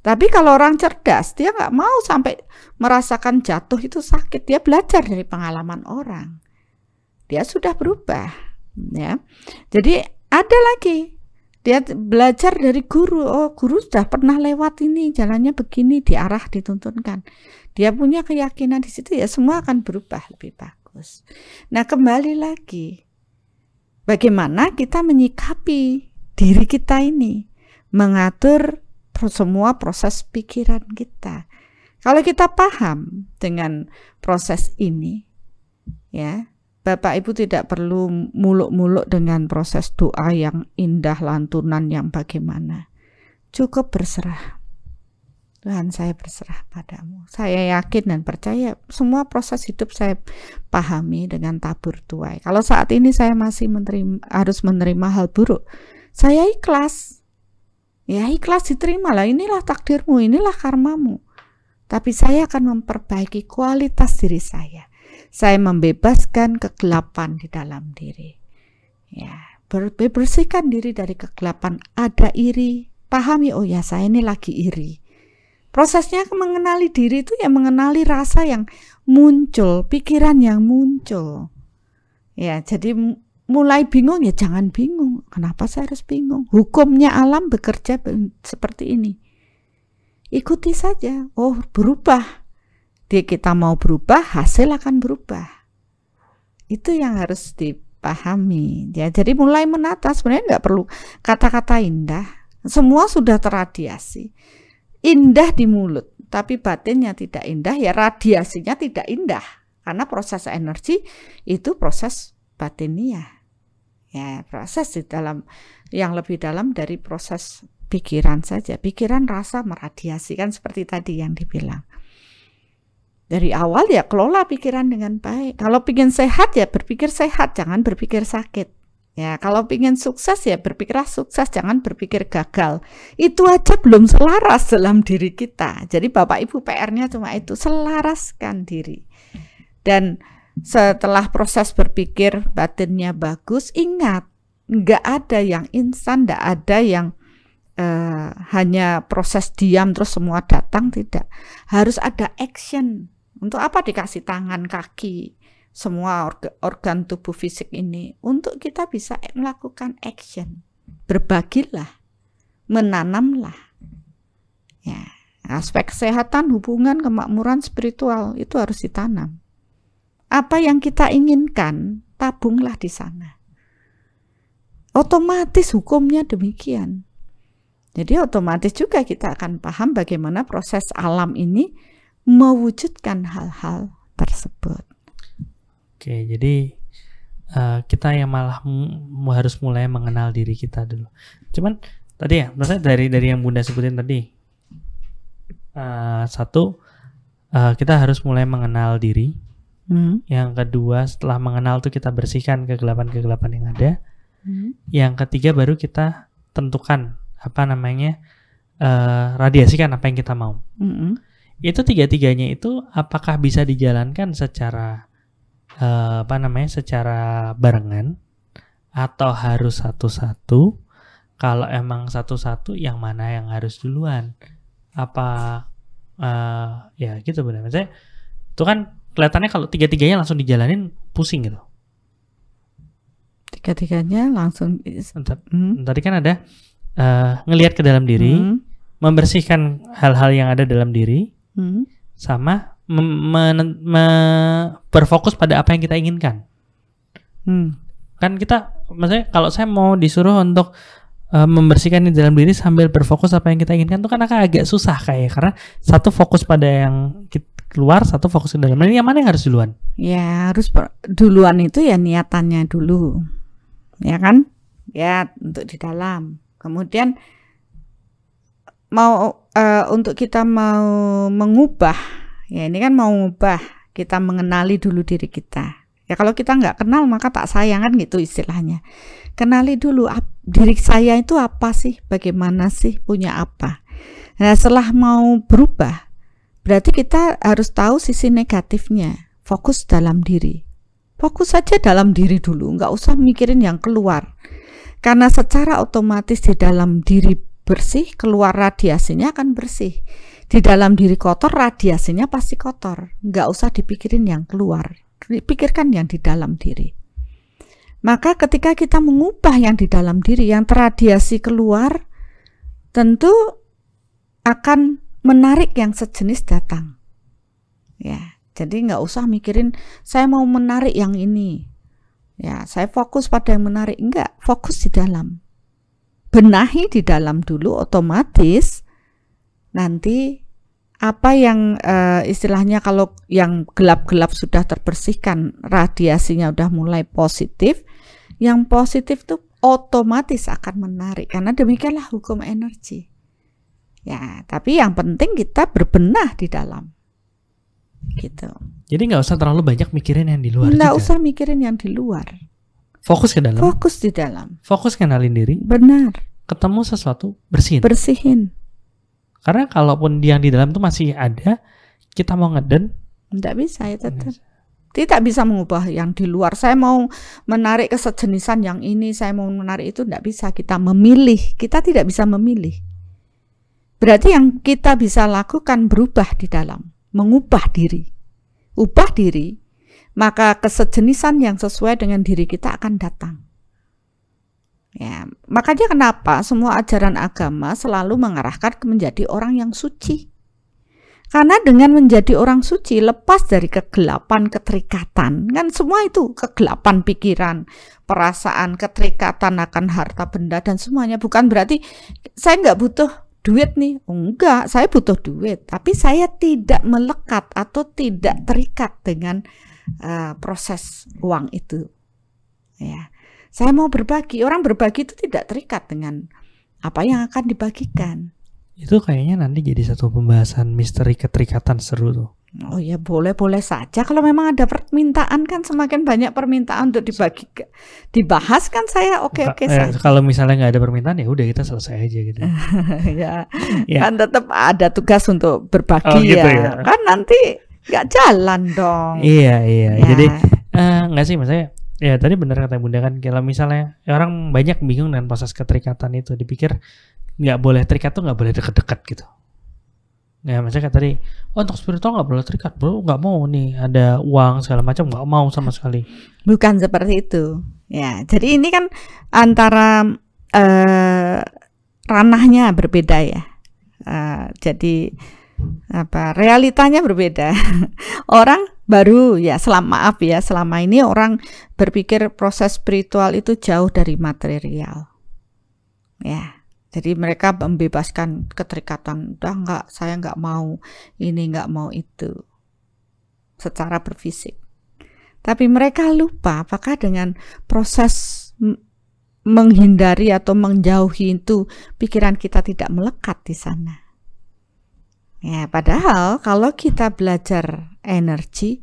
Tapi kalau orang cerdas, dia nggak mau sampai merasakan jatuh itu sakit. Dia belajar dari pengalaman orang. Dia sudah berubah, ya. Jadi ada lagi. Dia belajar dari guru, oh guru sudah pernah lewat ini, jalannya begini, diarah dituntunkan. Dia punya keyakinan di situ, ya semua akan berubah lebih bagus. Nah kembali lagi, bagaimana kita menyikapi diri kita ini, mengatur semua proses pikiran kita. Kalau kita paham dengan proses ini, ya, Bapak Ibu tidak perlu muluk-muluk dengan proses doa yang indah, lantunan yang bagaimana. Cukup berserah. Tuhan, saya berserah padamu. Saya yakin dan percaya semua proses hidup saya pahami dengan tabur tuai. Kalau saat ini saya masih harus menerima hal buruk, saya ikhlas. Ya ikhlas diterimalah, inilah takdirmu, inilah karmamu. Tapi saya akan memperbaiki kualitas diri saya. Saya membebaskan kegelapan di dalam diri. Ya, bersihkan diri dari kegelapan. Ada iri, pahami, oh ya saya ini lagi iri. Prosesnya mengenali diri itu ya mengenali rasa yang muncul, pikiran yang muncul. Ya, jadi mulai bingung ya jangan bingung. Kenapa saya harus bingung? Hukumnya alam bekerja seperti ini. Ikuti saja. Oh, berubah. Kita mau berubah, hasil akan berubah. Itu yang harus dipahami. Ya, jadi mulai menata, sebenarnya nggak perlu kata-kata indah. Semua sudah terradiasi. Indah di mulut, tapi batinnya tidak indah, ya radiasinya tidak indah. Karena proses energi itu proses batinia. Ya, proses di dalam yang lebih dalam dari proses pikiran saja. Pikiran rasa meradiasikan seperti tadi yang dibilang. Dari awal ya kelola pikiran dengan baik. Kalau pingin sehat ya berpikir sehat, jangan berpikir sakit. Ya, kalau pingin sukses ya berpikirlah sukses, jangan berpikir gagal. Itu aja belum selaras dalam diri kita. Jadi Bapak Ibu PR-nya cuma itu, selaraskan diri. Dan setelah proses berpikir batinnya bagus, ingat, nggak ada yang instan, nggak ada yang hanya proses diam terus semua datang, tidak. Harus ada action. Untuk apa dikasih tangan, kaki, semua organ tubuh fisik ini? Untuk kita bisa melakukan action. Berbagilah, menanamlah. Ya, aspek kesehatan, hubungan, kemakmuran spiritual itu harus ditanam. Apa yang kita inginkan, tabunglah di sana. Otomatis hukumnya demikian. Jadi otomatis juga kita akan paham bagaimana proses alam ini mewujudkan hal-hal tersebut. Oke, jadi kita yang malah harus mulai mengenal diri kita dulu. Cuman tadi ya, maksudnya dari yang Bunda sebutin tadi, kita harus mulai mengenal diri. Yang kedua, setelah mengenal tuh kita bersihkan kegelapan-kegelapan yang ada. Yang ketiga baru kita tentukan radiasikan apa yang kita mau. Itu tiga-tiganya itu apakah bisa dijalankan secara secara barengan atau harus satu-satu? Kalau emang satu-satu, yang mana yang harus duluan? Gitu benar. Maksudnya itu kan kelihatannya kalau tiga-tiganya langsung dijalanin pusing gitu. Tiga-tiganya langsung. Tadi kan ada ngelihat ke dalam diri, membersihkan hal-hal yang ada dalam diri, sama berfokus pada apa yang kita inginkan. Kan kita, maksudnya kalau saya mau disuruh untuk membersihkan di dalam diri sambil berfokus apa yang kita inginkan itu kan agak susah karena satu fokus pada yang keluar, satu fokus ke dalam. Ini yang mana yang harus duluan? Ya harus duluan itu ya niatannya dulu, ya kan? Ya untuk di dalam. Kemudian mau untuk kita mau mengubah, ya ini kan mau mengubah, kita mengenali dulu diri kita. Ya kalau kita nggak kenal maka tak sayang kan gitu istilahnya. Kenali dulu diri saya itu apa sih, bagaimana sih, punya apa. Nah setelah mau berubah, berarti kita harus tahu sisi negatifnya. Fokus dalam diri. Fokus saja dalam diri dulu, nggak usah mikirin yang keluar. Karena secara otomatis di dalam diri bersih, keluar radiasinya akan bersih. Di dalam diri kotor, radiasinya pasti kotor. Nggak usah dipikirin yang keluar. Pikirkan yang di dalam diri. Maka ketika kita mengubah yang di dalam diri yang terradiasi keluar, tentu akan menarik yang sejenis datang. Ya, jadi nggak usah mikirin saya mau menarik yang ini. Ya, saya fokus pada yang menarik. Enggak, fokus di dalam. Benahi di dalam dulu, otomatis nanti apa yang istilahnya kalau yang gelap-gelap sudah terbersihkan, radiasinya udah mulai positif, yang positif tuh otomatis akan menarik, karena demikianlah hukum energi. Ya, tapi yang penting kita berbenah di dalam. Gitu. Jadi nggak usah terlalu banyak mikirin yang di luar. Nggak usah mikirin yang di luar. Fokus ke dalam. Fokus di dalam. Fokus kenalin diri. Benar. Ketemu sesuatu, bersihin. Bersihin. Karena kalaupun yang di dalam itu masih ada, kita mau ngeden, tidak bisa ya tetap. Tidak bisa mengubah yang di luar. Saya mau menarik ke sejenisan yang ini, saya mau menarik itu, tidak bisa. Kita memilih, kita tidak bisa memilih. Berarti yang kita bisa lakukan berubah di dalam, mengubah diri. Ubah diri, maka kesejenisan yang sesuai dengan diri kita akan datang. Ya, makanya kenapa semua ajaran agama selalu mengarahkan menjadi orang yang suci. Karena dengan menjadi orang suci, lepas dari kegelapan, keterikatan, kan semua itu kegelapan pikiran, perasaan, keterikatan akan harta benda dan semuanya. Bukan berarti saya nggak butuh duit nih. Enggak, saya butuh duit, tapi saya tidak melekat atau tidak terikat dengan proses uang itu. Ya. Saya mau berbagi. Orang berbagi itu tidak terikat dengan apa yang akan dibagikan. Itu kayaknya nanti jadi satu pembahasan misteri keterikatan, seru tuh. Oh ya, boleh-boleh saja. Kalau memang ada permintaan, kan semakin banyak permintaan untuk dibagi, dibahas kan saya oke-oke saja. Kalau misalnya nggak ada permintaan ya udah kita selesai aja gitu. ya. Kan tetap ada tugas untuk berbagi ya. Kan nanti nggak jalan dong. Iya. Ya. Jadi nggak sih maksudnya. Ya tadi benar kata Bunda kan, kalau misalnya orang banyak bingung dengan proses keterikatan itu, dipikir nggak boleh terikat tuh, nggak boleh deket-deket gitu. Ya misalnya kayak tadi, oh untuk spiritual nggak boleh terikat, bro, nggak mau nih ada uang segala macam, nggak mau sama sekali. Bukan seperti itu. Ya, jadi ini kan antara ranahnya berbeda ya. Jadi apa, realitanya berbeda. Orang baru ya, selama ini orang berpikir proses spiritual itu jauh dari material. Ya. Jadi mereka membebaskan keterikatan, udah enggak, saya enggak mau ini, enggak mau itu secara berfisik. Tapi mereka lupa apakah dengan proses menghindari atau menjauhi itu pikiran kita tidak melekat di sana. Ya, padahal kalau kita belajar energi,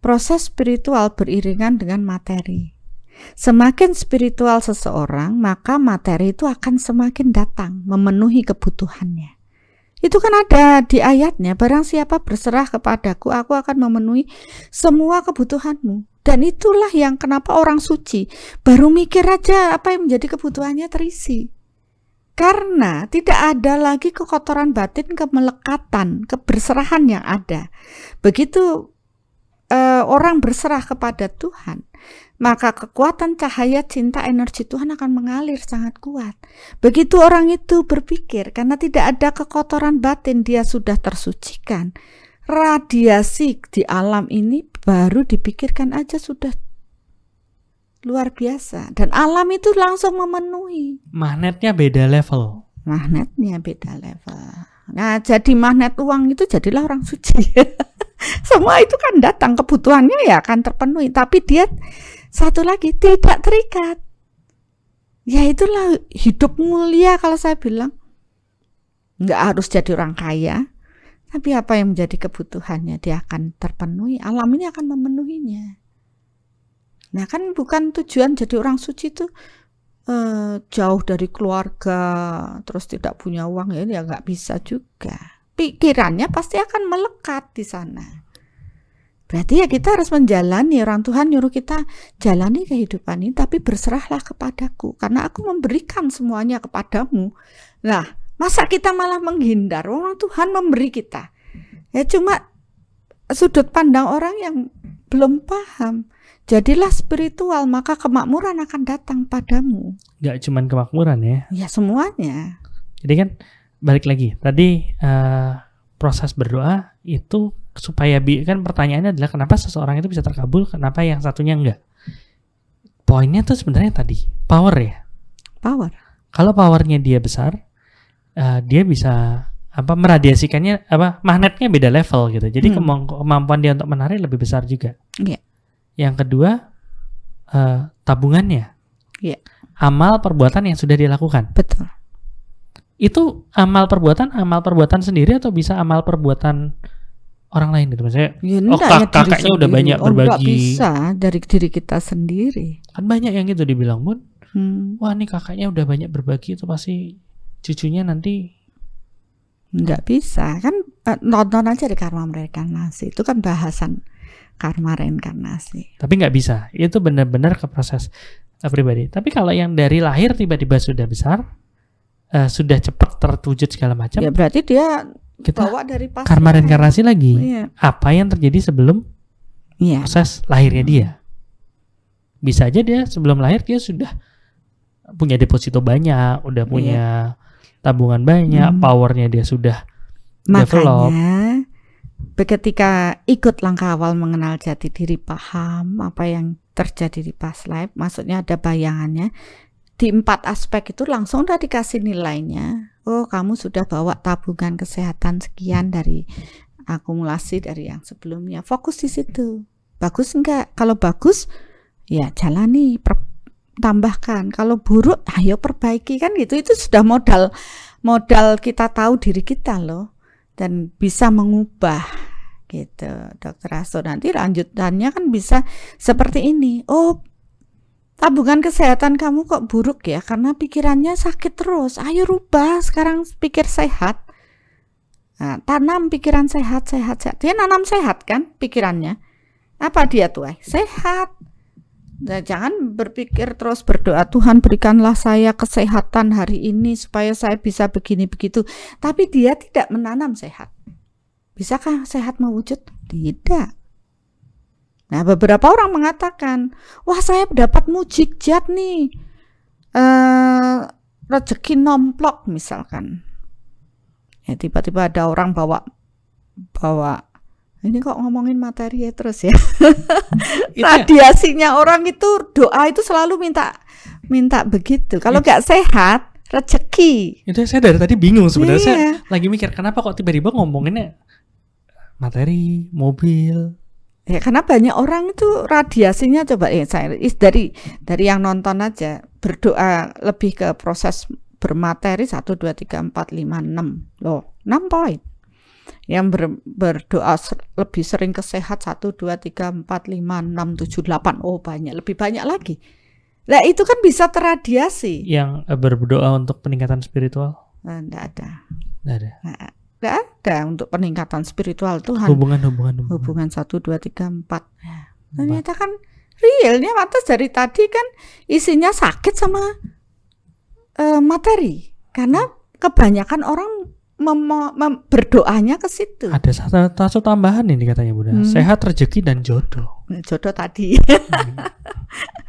proses spiritual beriringan dengan materi. Semakin spiritual seseorang, maka materi itu akan semakin datang memenuhi kebutuhannya. Itu kan ada di ayatnya, barang siapa berserah kepadaku, aku akan memenuhi semua kebutuhanmu. Dan itulah yang kenapa orang suci baru mikir aja apa yang menjadi kebutuhannya terisi. Karena tidak ada lagi kekotoran batin, kemelekatan, keberserahan yang ada. Begitu orang berserah kepada Tuhan, maka kekuatan cahaya cinta energi Tuhan akan mengalir sangat kuat. Begitu orang itu berpikir, karena tidak ada kekotoran batin, dia sudah tersucikan. Radiasi di alam ini baru dipikirkan aja sudah luar biasa. Dan alam itu langsung memenuhi. Magnetnya beda level. Magnetnya beda level. Nah, jadi magnet uang itu jadilah orang suci. Semua itu kan datang, kebutuhannya ya akan terpenuhi. Tapi dia satu lagi tidak terikat. Ya itulah hidup mulia kalau saya bilang. Nggak harus jadi orang kaya, tapi apa yang menjadi kebutuhannya dia akan terpenuhi. Alam ini akan memenuhinya. Nah kan bukan tujuan jadi orang suci itu jauh dari keluarga, terus tidak punya uang, ya nggak bisa juga. Pikirannya pasti akan melekat di sana. Berarti ya kita harus menjalani, orang Tuhan nyuruh kita jalani kehidupan ini, tapi berserahlah kepadaku, karena aku memberikan semuanya kepadamu. Nah, masa kita malah menghindar? Orang Tuhan memberi kita. Ya cuma sudut pandang orang yang belum paham. Jadilah spiritual, maka kemakmuran akan datang padamu. Gak cuma kemakmuran ya? Ya semuanya. Jadi kan balik lagi, tadi proses berdoa itu supaya kan pertanyaannya adalah kenapa seseorang itu bisa terkabul, kenapa yang satunya enggak. Poinnya tuh sebenarnya tadi, power ya. Power. Kalau powernya dia besar, dia bisa meradiasikannya, magnetnya beda level gitu. Jadi kemampuan dia untuk menarik lebih besar juga. Yeah. Yang kedua, tabungannya. Yeah. Amal perbuatan yang sudah dilakukan. Betul. Itu amal perbuatan sendiri atau bisa amal perbuatan orang lain gitu, maksudnya ya, kakaknya udah banyak berbagi. Enggak bisa dari diri kita sendiri. Kan banyak yang gitu dibilang pun, wah nih kakaknya udah banyak berbagi, itu pasti cucunya nanti. Enggak bisa kan, nonton aja di Karma Reinkarnasi, itu kan bahasan Karma Reinkarnasi. Tapi nggak bisa, itu benar-benar ke proses pribadi. Tapi kalau yang dari lahir tiba-tiba sudah besar, sudah cepat terwujud segala macam. Ya berarti dia kita bawa dari pasti. Karma reinkarnasi lagi. Iya. Apa yang terjadi sebelum proses lahirnya dia? Bisa aja dia sebelum lahir dia sudah punya deposito banyak, udah punya tabungan banyak, powernya dia sudah develop. Makanya ketika ikut langkah awal mengenal jati diri, paham apa yang terjadi di past life, maksudnya ada bayangannya. Di 4 aspek itu langsung udah dikasih nilainya. Oh, kamu sudah bawa tabungan kesehatan sekian dari akumulasi dari yang sebelumnya. Fokus di situ. Bagus enggak? Kalau bagus, ya jalani, tambahkan. Kalau buruk, ayo perbaiki kan gitu. Itu sudah modal kita tahu diri kita loh, dan bisa mengubah gitu. Dokter Asto, nanti lanjutannya kan bisa seperti ini. Oh, tabungan kesehatan kamu kok buruk ya, karena pikirannya sakit terus. Ayo rubah, sekarang pikir sehat. Nah, tanam pikiran sehat. Dia nanam sehat kan pikirannya. Apa dia tuh? Sehat. Nah, jangan berpikir terus berdoa, Tuhan berikanlah saya kesehatan hari ini supaya saya bisa begini begitu, tapi dia tidak menanam sehat. Bisakah sehat mewujud? Tidak. Nah, beberapa orang mengatakan, wah saya dapat mujizat nih, rezeki nomplok misalkan. Ya, tiba-tiba ada orang bawa ini kok ngomongin materi ya terus ya. Radiasinya orang itu doa itu selalu minta begitu. Kalau nggak sehat rezeki. Itu saya dari tadi bingung sebenarnya. Iya. Saya lagi mikir kenapa kok tiba-tiba ngomonginnya materi, mobil. Ya karena banyak orang itu radiasinya coba saya dari yang nonton aja berdoa lebih ke proses bermateri 1, 2, 3, 4, 5, 6. Loh, 6 poin. Yang berdoa lebih sering ke sehat 1, 2, 3, 4, 5, 6, 7, 8. Oh banyak, lebih banyak lagi. Nah itu kan bisa terradiasi. Yang berdoa untuk peningkatan spiritual? Nggak ada. Nggak ada? Nggak ada untuk peningkatan spiritual Tuhan. Hubungan. Hubungan 1, 2, 3, 4. Ternyata kan realnya atas dari tadi kan isinya sakit sama materi. Karena kebanyakan orang berdoanya ke situ. Ada satu tambahan ini katanya Bunda, sehat, rezeki dan jodoh. Jodoh tadi.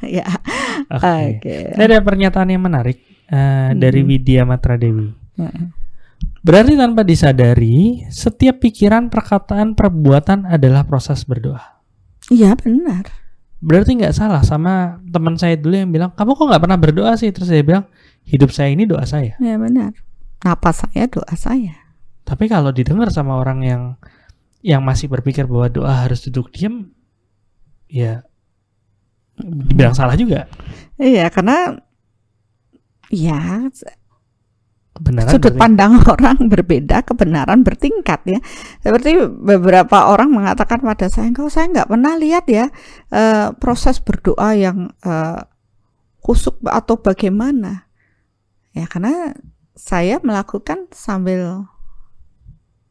Ya. Okay. Nah, ada pernyataan yang menarik dari Widya Matradewi. Berarti tanpa disadari, setiap pikiran, perkataan, perbuatan adalah proses berdoa. Iya benar. Berarti nggak salah sama teman saya dulu yang bilang, kamu kok nggak pernah berdoa sih? Terus saya bilang, hidup saya ini doa saya. Iya benar. Napas saya, doa saya. Tapi kalau didengar sama orang yang masih berpikir bahwa doa harus duduk diam, ya dibilang salah juga. Iya, karena ya kebenaran sudut pandang orang berbeda, kebenaran bertingkat ya. Seperti beberapa orang mengatakan pada saya, kalau saya nggak pernah lihat ya proses berdoa yang kusuk atau bagaimana. Ya karena saya melakukan sambil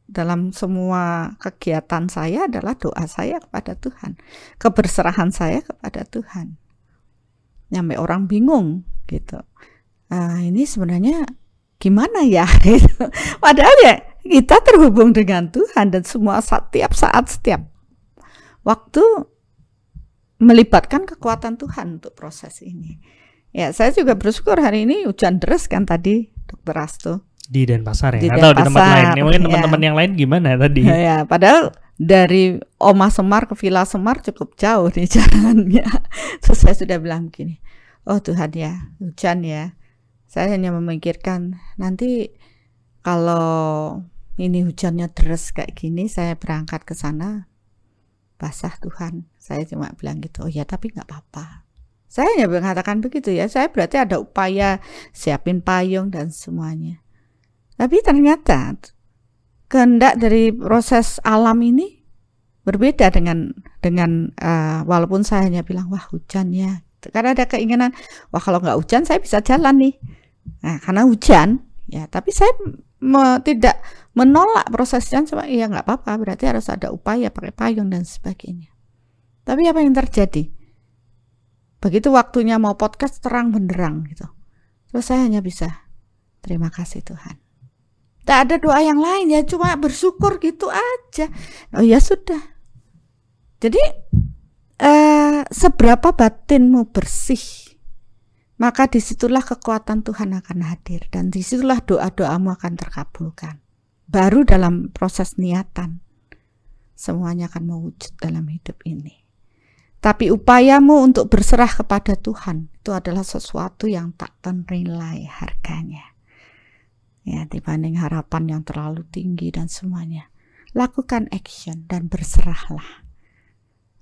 dalam semua kegiatan saya adalah doa saya kepada Tuhan. Keberserahan saya kepada Tuhan. Sampai orang bingung gitu. Ini sebenarnya gimana ya? Padahal ya kita terhubung dengan Tuhan dan semua setiap saat, setiap waktu melibatkan kekuatan Tuhan untuk proses ini. Ya saya juga bersyukur hari ini hujan deras kan tadi. Dokter Astu di Denpasar ya, atau di tempat lain. Ya, mungkin teman-teman yang lain gimana tadi? Ya, padahal dari Oma Semar ke Villa Semar cukup jauh nih jalannya. Terus saya sudah bilang begini, oh Tuhan ya, hujan ya. Saya hanya memikirkan nanti kalau ini hujannya deras kayak gini, saya berangkat ke sana basah Tuhan. Saya cuma bilang gitu. Oh ya, tapi nggak apa-apa. Saya hanya mengatakan begitu ya, saya berarti ada upaya siapin payung dan semuanya. Tapi ternyata kehendak dari proses alam ini berbeda dengan walaupun saya hanya bilang wah hujan ya. Karena ada keinginan, wah kalau nggak hujan saya bisa jalan nih. Nah karena hujan ya, tapi saya tidak menolak prosesnya, cuma ya nggak apa-apa. Berarti harus ada upaya pakai payung dan sebagainya. Tapi apa yang terjadi? Begitu waktunya mau podcast terang benderang gitu. Terus saya hanya bisa terima kasih Tuhan. Tak ada doa yang lain ya, cuma bersyukur gitu aja. Oh ya sudah. Jadi seberapa batinmu bersih, maka disitulah kekuatan Tuhan akan hadir dan disitulah doa-doamu akan terkabulkan. Baru dalam proses niatan semuanya akan mewujud dalam hidup ini. Tapi upayamu untuk berserah kepada Tuhan itu adalah sesuatu yang tak ternilai harganya. Ya, dibanding harapan yang terlalu tinggi dan semuanya. Lakukan action dan berserahlah.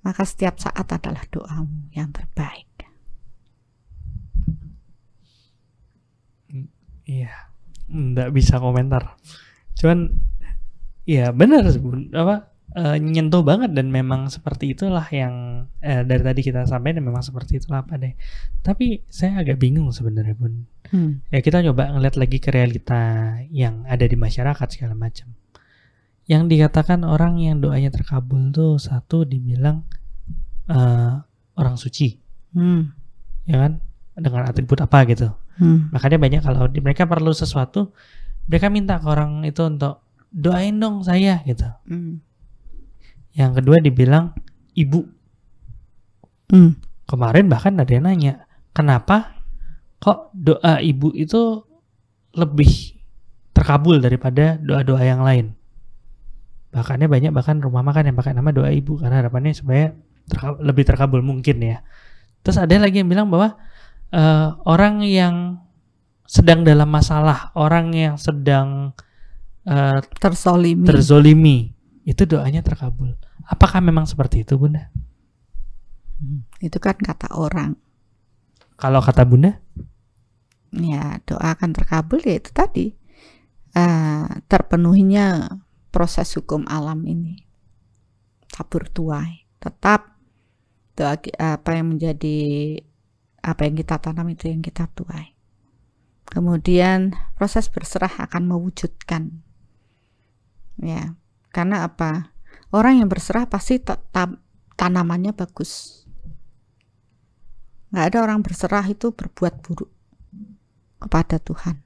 Maka setiap saat adalah doamu yang terbaik. Iya, nggak bisa komentar. Cuman, ya benar apa? Nyentuh banget dan memang seperti itulah yang dari tadi kita sampaikan memang seperti itulah apa deh. Tapi saya agak bingung sebenarnya Bun. Ya kita coba ngeliat lagi ke realita yang ada di masyarakat segala macam. Yang dikatakan orang yang doanya terkabul tuh satu dibilang orang suci. ya kan, dengan atribut apa gitu. Makanya banyak kalau mereka perlu sesuatu, mereka minta ke orang itu untuk doain dong saya gitu. Yang kedua dibilang ibu. Kemarin bahkan ada yang nanya, kenapa kok doa ibu itu lebih terkabul daripada doa-doa yang lain? Bahkannya banyak, bahkan rumah makan yang pakai nama doa ibu, karena harapannya supaya lebih terkabul mungkin ya. Terus ada lagi yang bilang bahwa orang yang sedang dalam masalah, orang yang sedang terzolimi, itu doanya terkabul. Apakah memang seperti itu, Bunda? Itu kan kata orang. Kalau kata Bunda? Ya, doa akan terkabul ya itu tadi, terpenuhinya proses hukum alam ini, tabur tuai. Tetap doa, apa yang menjadi, apa yang kita tanam itu yang kita tuai. Kemudian proses berserah akan mewujudkan. Ya, karena apa? Orang yang berserah pasti tetap tanamannya bagus. Nggak ada orang berserah itu berbuat buruk kepada Tuhan.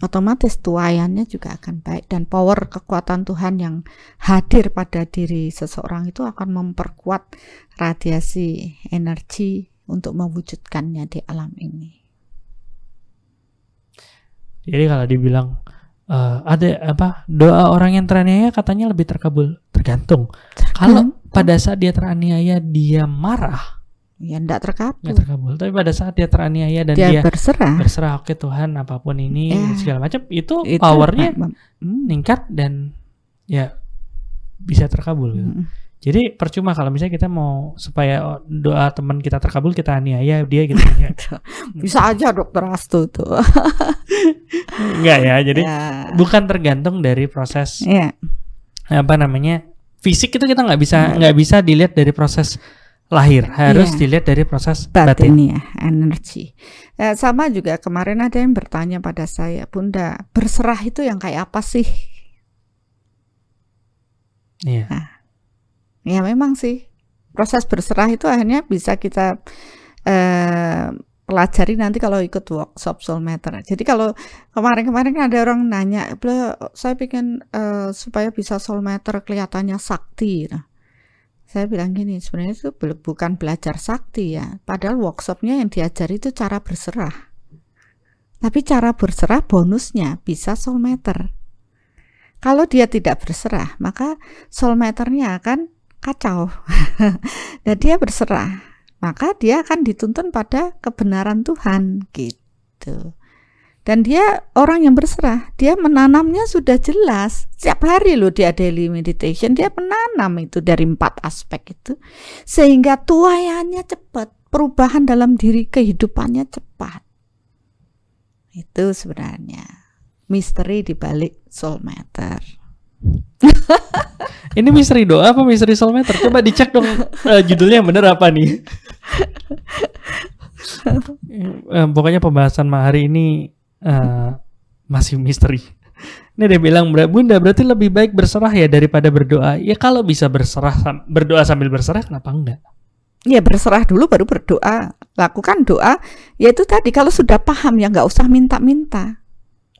Otomatis tuayannya juga akan baik, dan power kekuatan Tuhan yang hadir pada diri seseorang itu akan memperkuat radiasi energi untuk mewujudkannya di alam ini. Jadi kalau dibilang ada apa, doa orang yang teraniaya katanya lebih terkabul, tergantung. Kalau pada saat dia teraniaya dia marah, ya tidak terkabul. Tapi pada saat dia teraniaya dan dia berserah, oke Tuhan apapun ini segala macam, itu powernya meningkat dan ya bisa terkabul. Gitu. Jadi percuma kalau misalnya kita mau supaya doa teman kita terkabul, kita aniaya dia gitu. Bisa aja Dokter Astu tuh. Enggak ya, jadi bukan tergantung dari proses apa namanya fisik, itu kita nggak bisa dilihat dari proses lahir, harus dilihat dari proses batin ya, energi. Sama juga kemarin ada yang bertanya pada saya, Bunda, berserah itu yang kayak apa sih? Nah, ya memang sih proses berserah itu akhirnya bisa kita pelajari nanti kalau ikut workshop Soul Matter. Jadi kalau kemarin-kemarin ada orang nanya, saya pengen supaya bisa Soul Matter kelihatannya sakti. Nah, saya bilang gini, sebenarnya itu bukan belajar sakti ya. Padahal workshopnya yang diajari itu cara berserah. Tapi cara berserah bonusnya bisa Soul Matter. Kalau dia tidak berserah, maka Soul Matter-nya akan kacau. Dan dia berserah, maka dia akan dituntun pada kebenaran Tuhan gitu. Dan dia orang yang berserah, dia menanamnya sudah jelas. Setiap hari loh dia daily meditation, dia menanam itu dari 4 aspek itu. Sehingga tuayannya cepat, perubahan dalam diri kehidupannya cepat. Itu sebenarnya misteri di balik Soul Matter. Ini misteri doa apa misteri Soul Matter? Coba dicek dong judulnya bener apa nih. Pokoknya pembahasan hari ini masih misteri. Ini dia bilang, Bunda berarti lebih baik berserah ya daripada berdoa. Ya kalau bisa berserah, berdoa sambil berserah kenapa enggak? Ya berserah dulu baru berdoa. Lakukan doa, yaitu tadi kalau sudah paham ya nggak usah minta-minta.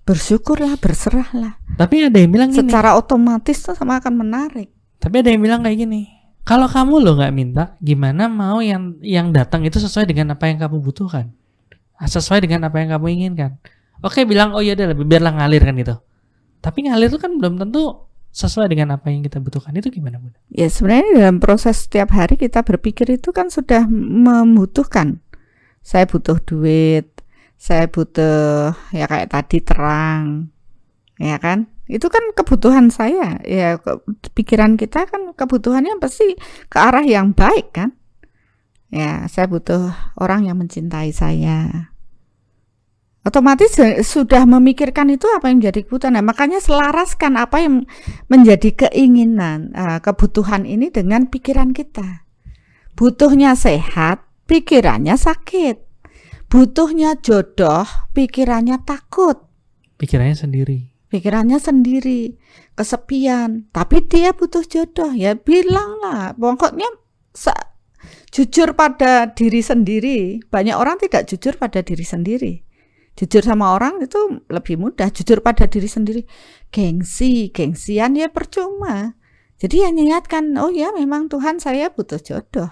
Bersyukurlah, berserahlah. Tapi ada yang bilang secara otomatis tuh sama akan menarik. Tapi ada yang bilang kayak gini, kalau kamu lo nggak minta, gimana mau yang datang itu sesuai dengan apa yang kamu butuhkan, sesuai dengan apa yang kamu inginkan. Oke, bilang oh iya deh, biarlah ngalir kan gitu. Tapi ngalir itu kan belum tentu sesuai dengan apa yang kita butuhkan. Itu gimana, Bunda? Ya sebenarnya dalam proses setiap hari kita berpikir itu kan sudah membutuhkan. Saya butuh duit, saya butuh ya kayak tadi terang, ya kan? Itu kan kebutuhan saya. Ya pikiran kita kan kebutuhannya pasti ke arah yang baik kan? Ya, saya butuh orang yang mencintai saya. Otomatis sudah memikirkan itu apa yang menjadi kebutuhan. Nah, makanya selaraskan apa yang menjadi keinginan, kebutuhan ini dengan pikiran kita. Butuhnya sehat, pikirannya sakit. Butuhnya jodoh, pikirannya takut. Pikirannya sendiri, kesepian. Tapi dia butuh jodoh, ya bilanglah. Pokoknya Jujur pada diri sendiri, banyak orang tidak jujur pada diri sendiri. Jujur sama orang itu lebih mudah, jujur pada diri sendiri gengsian ya percuma. Jadi ya niatkan, oh ya memang Tuhan saya butuh jodoh,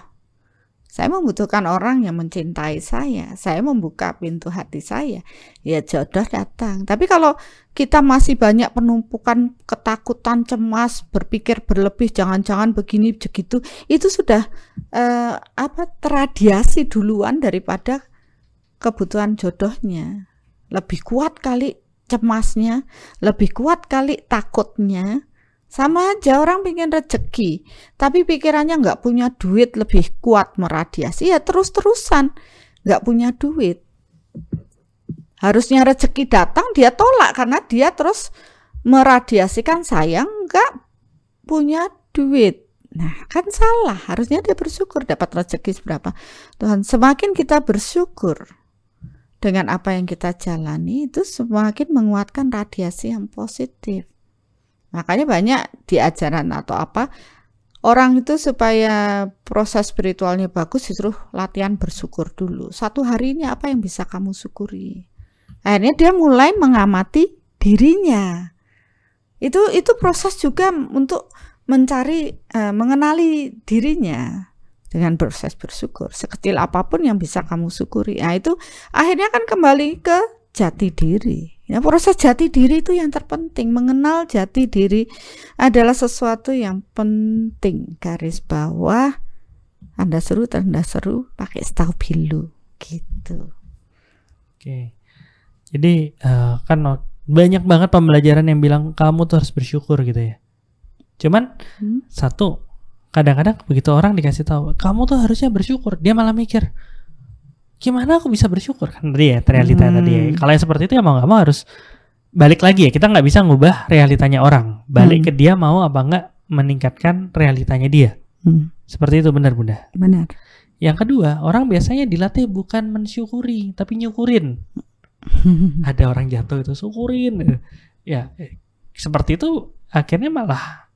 saya membutuhkan orang yang mencintai saya membuka pintu hati saya, ya jodoh datang. Tapi kalau kita masih banyak penumpukan ketakutan, cemas, berpikir berlebih, jangan-jangan begini begitu, itu sudah teradiasi duluan daripada kebutuhan jodohnya. Lebih kuat kali cemasnya, lebih kuat kali takutnya. Sama aja, orang pingin rezeki tapi pikirannya nggak punya duit, lebih kuat meradiasi, ya terus-terusan nggak punya duit. Harusnya rezeki datang dia tolak karena dia terus meradiasikan saya nggak punya duit. Nah kan salah, harusnya dia bersyukur dapat rezeki seberapa Tuhan. Semakin kita bersyukur dengan apa yang kita jalani, itu semakin menguatkan radiasi yang positif. Makanya banyak di ajaran atau apa, orang itu supaya proses spiritualnya bagus disuruh latihan bersyukur dulu. Satu harinya apa yang bisa kamu syukuri? Akhirnya dia mulai mengamati dirinya. Itu proses juga untuk mencari, mengenali dirinya dengan proses bersyukur. Sekecil apapun yang bisa kamu syukuri, nah itu akhirnya kan kembali ke jati diri. Ya, proses jati diri itu yang terpenting. Mengenal jati diri adalah sesuatu yang penting. Garis bawah, Anda seru, tanda seru, pakai stabilu gitu. Oke. Jadi kan banyak banget pembelajaran yang bilang kamu tuh harus bersyukur gitu ya. Cuman satu, kadang-kadang begitu orang dikasih tahu kamu tuh harusnya bersyukur, dia malah mikir gimana aku bisa bersyukur, kan dia realita tadi ya. Kalau yang seperti itu ya mau nggak mau harus balik lagi ya, kita nggak bisa ngubah realitanya orang, balik ke dia mau apa nggak meningkatkan realitanya dia. Seperti itu, benar Bunda? Benar. Yang kedua, orang biasanya dilatih bukan mensyukuri tapi nyukurin. Ada orang jatuh itu syukurin ya, seperti itu akhirnya malah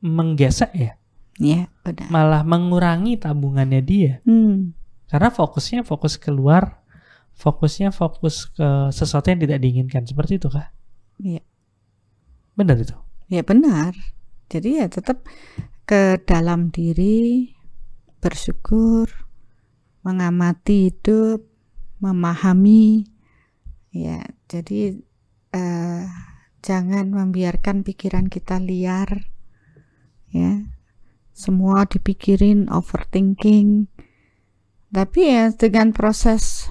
menggesek ya, benar. Malah mengurangi tabungannya dia, karena fokusnya fokus keluar, fokusnya fokus ke sesuatu yang tidak diinginkan. Seperti itu kah? Iya, benar itu. Ya benar. Jadi ya tetap ke dalam diri, bersyukur, mengamati hidup, memahami. Ya jadi jangan membiarkan pikiran kita liar. Ya, semua dipikirin, overthinking. Tapi ya dengan proses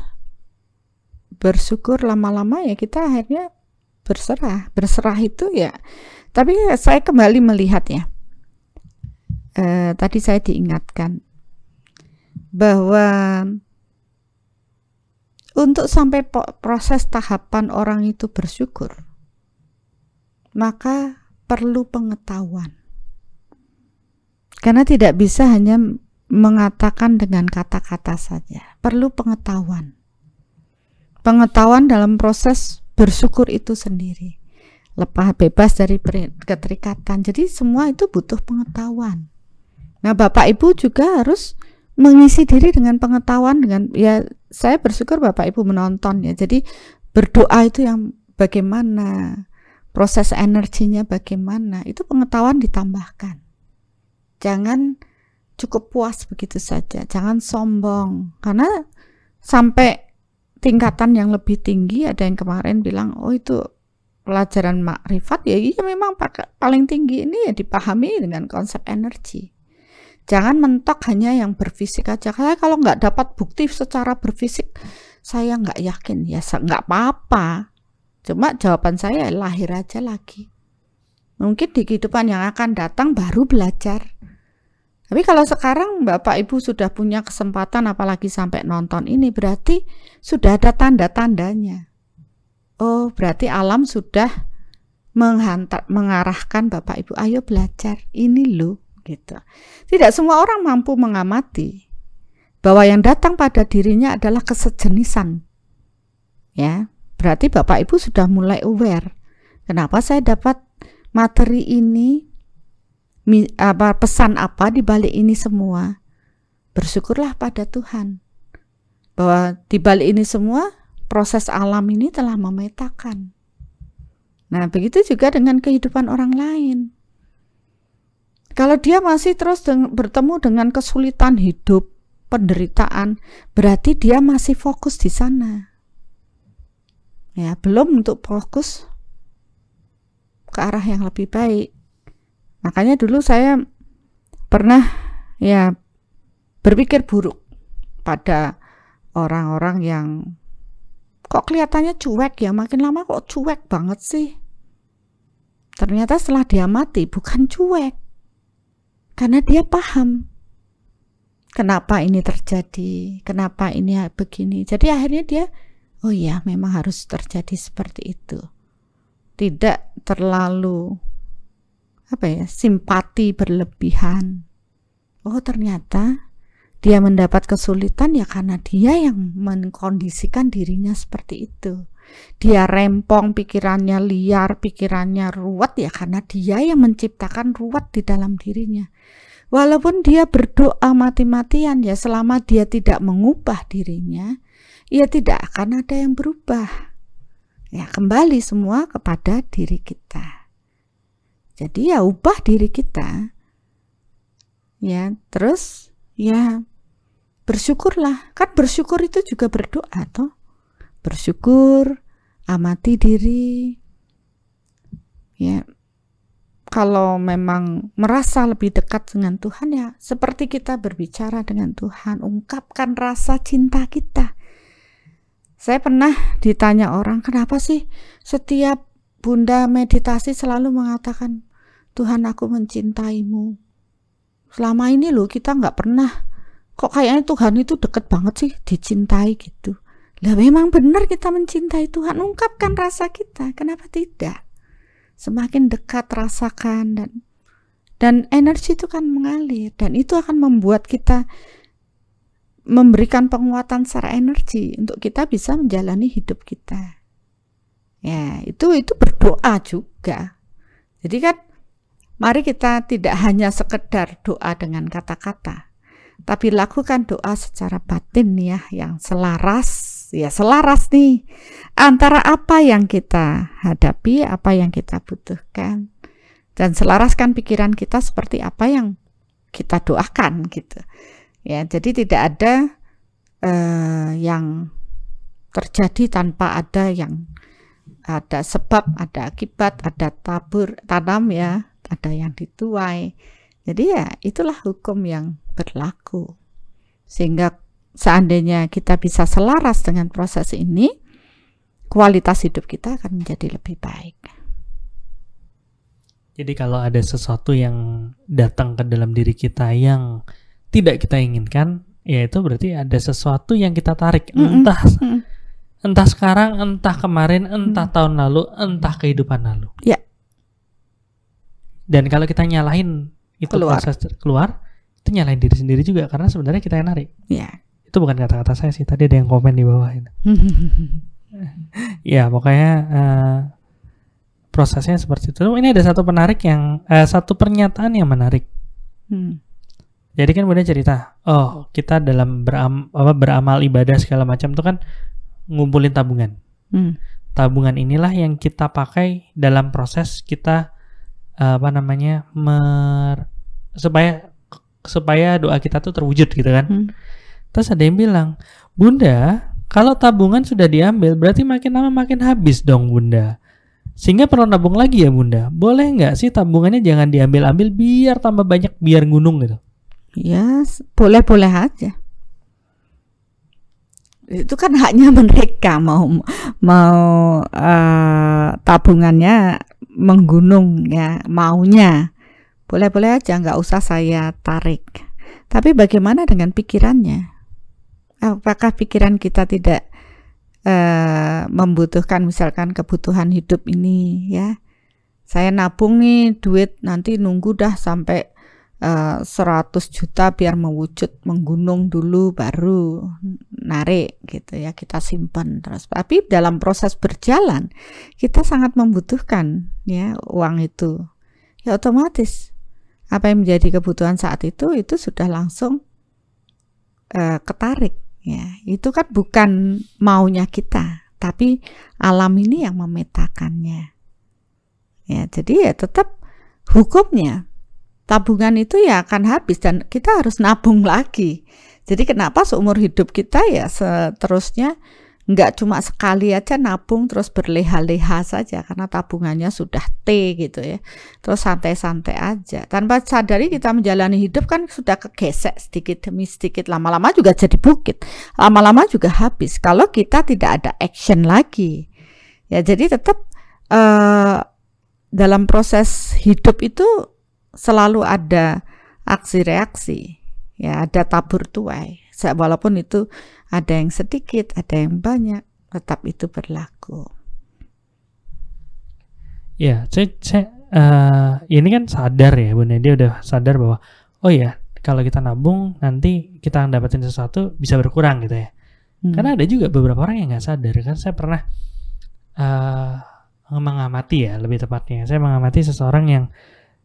bersyukur lama-lama ya kita akhirnya berserah. Berserah itu ya. Tapi ya, saya kembali melihat ya. Tadi saya diingatkan bahwa untuk sampai proses tahapan orang itu bersyukur, maka perlu pengetahuan. Karena tidak bisa hanya mengatakan dengan kata-kata saja. Perlu pengetahuan. Pengetahuan dalam proses bersyukur itu sendiri. Lepas bebas dari keterikatan. Jadi semua itu butuh pengetahuan. Nah, Bapak Ibu juga harus mengisi diri dengan pengetahuan, dengan ya saya bersyukur Bapak Ibu menonton ya. Jadi berdoa itu yang bagaimana, proses energinya bagaimana, itu pengetahuan ditambahkan. Jangan cukup puas begitu saja, jangan sombong, karena sampai tingkatan yang lebih tinggi, ada yang kemarin bilang, oh itu pelajaran makrifat, ya iya memang paling tinggi ini ya dipahami dengan konsep energi. Jangan mentok hanya yang berfisik aja, karena kalau nggak dapat bukti secara berfisik, saya nggak yakin, ya nggak apa-apa, cuma jawaban saya lahir aja lagi. Mungkin di kehidupan yang akan datang baru belajar. Tapi kalau sekarang Bapak Ibu sudah punya kesempatan, apalagi sampai nonton ini, berarti sudah ada tanda-tandanya. Oh, berarti alam sudah mengarahkan Bapak Ibu, ayo belajar ini loh, gitu. Tidak semua orang mampu mengamati bahwa yang datang pada dirinya adalah kesejenisan. Ya, berarti Bapak Ibu sudah mulai aware. Kenapa saya dapat materi ini, pesan apa di balik ini semua? bersyukurlah pada Tuhan bahwa di balik ini semua proses alam ini telah memetakan. Nah, begitu juga dengan kehidupan orang lain. Kalau dia masih terus bertemu dengan kesulitan hidup, penderitaan, berarti dia masih fokus di sana. Ya, belum untuk fokus ke arah yang lebih baik. Makanya dulu saya pernah ya berpikir buruk pada orang-orang yang kok kelihatannya cuek ya, makin lama kok cuek banget sih. Ternyata setelah diamati bukan cuek. Karena dia paham kenapa ini terjadi, kenapa ini begini. Jadi akhirnya dia, oh ya memang harus terjadi seperti itu. Tidak terlalu simpati berlebihan. Oh ternyata dia mendapat kesulitan ya karena dia yang mengkondisikan dirinya seperti itu. Dia rempong, pikirannya liar, pikirannya ruwet ya karena dia yang menciptakan ruwet di dalam dirinya. Walaupun dia berdoa mati-matian ya, selama dia tidak mengubah dirinya, ia tidak akan ada yang berubah. Ya kembali semua kepada diri kita. Jadi ya ubah diri kita. Ya terus ya bersyukurlah. Kan bersyukur itu juga berdoa toh. Bersyukur, amati diri. Ya, kalau memang merasa lebih dekat dengan Tuhan ya, seperti kita berbicara dengan Tuhan, ungkapkan rasa cinta kita. Saya pernah ditanya orang, kenapa sih setiap Bunda meditasi selalu mengatakan, Tuhan aku mencintaimu. Selama ini loh kita nggak pernah, kok kayaknya Tuhan itu deket banget sih, dicintai gitu. Lah memang benar kita mencintai Tuhan, ungkapkan rasa kita, kenapa tidak? Semakin dekat rasakan dan energi itu kan mengalir dan itu akan membuat kita memberikan penguatan secara energi untuk kita bisa menjalani hidup kita. Ya, itu berdoa juga. Jadi kan mari kita tidak hanya sekedar doa dengan kata-kata, tapi lakukan doa secara batin ya yang selaras. Ya selaras nih antara apa yang kita hadapi, apa yang kita butuhkan, dan selaraskan pikiran kita seperti apa yang kita doakan gitu. Ya jadi tidak ada yang terjadi tanpa ada yang ada sebab, ada akibat, ada tabur tanam ya, ada yang dituai. Jadi ya itulah hukum yang berlaku sehingga seandainya kita bisa selaras dengan proses ini, kualitas hidup kita akan menjadi lebih baik. Jadi kalau ada sesuatu yang datang ke dalam diri kita yang tidak kita inginkan, ya itu berarti ada sesuatu yang kita tarik. Entah sekarang, entah kemarin, entah tahun lalu, entah kehidupan lalu. Ya. Dan kalau kita nyalahin itu proses keluar, itu nyalahin diri sendiri juga karena sebenarnya kita yang narik. Ya. Itu bukan kata-kata saya sih, tadi ada yang komen di bawah itu. Ya pokoknya prosesnya seperti itu. Ini ada satu menarik yang satu pernyataan yang menarik. Jadi kan Bunda cerita, oh kita dalam beramal ibadah segala macam itu kan ngumpulin tabungan. Tabungan inilah yang kita pakai dalam proses kita supaya doa kita tuh terwujud gitu kan. Terus ada yang bilang, Bunda, kalau tabungan sudah diambil, berarti makin lama makin habis dong Bunda. Sehingga perlu nabung lagi ya Bunda. Boleh nggak sih tabungannya jangan diambil-ambil biar tambah banyak, biar gunung gitu? Ya, boleh-boleh aja. Itu kan haknya mereka mau tabungannya menggunung ya, maunya. Boleh-boleh aja, nggak usah saya tarik. Tapi bagaimana dengan pikirannya? Apakah pikiran kita tidak membutuhkan misalkan kebutuhan hidup ini ya? Saya nabung nih duit nanti nunggu dah sampai 100 juta biar mewujud menggunung dulu baru narik gitu ya, kita simpan terus. Tapi dalam proses berjalan kita sangat membutuhkan ya uang itu. Ya otomatis apa yang menjadi kebutuhan saat itu sudah langsung ketarik, ya itu kan bukan maunya kita, tapi alam ini yang memetakannya. Ya, jadi ya tetap hukumnya tabungan itu ya akan habis dan kita harus nabung lagi. Jadi kenapa seumur hidup kita ya seterusnya nggak cuma sekali aja nabung terus berleha-leha saja karena tabungannya sudah T gitu ya, terus santai-santai aja tanpa sadari kita menjalani hidup kan sudah kegesek sedikit demi sedikit, lama-lama juga jadi bukit, lama-lama juga habis kalau kita tidak ada action lagi ya. Jadi tetap dalam proses hidup itu selalu ada aksi reaksi ya, ada tabur tuai. Walaupun itu ada yang sedikit, ada yang banyak, tetap itu berlaku. Ya, saya ini kan sadar ya, Bu Nadia udah sadar bahwa oh ya kalau kita nabung nanti kita dapetin sesuatu bisa berkurang gitu ya. Karena ada juga beberapa orang yang nggak sadar kan. Saya pernah mengamati ya, lebih tepatnya saya mengamati seseorang yang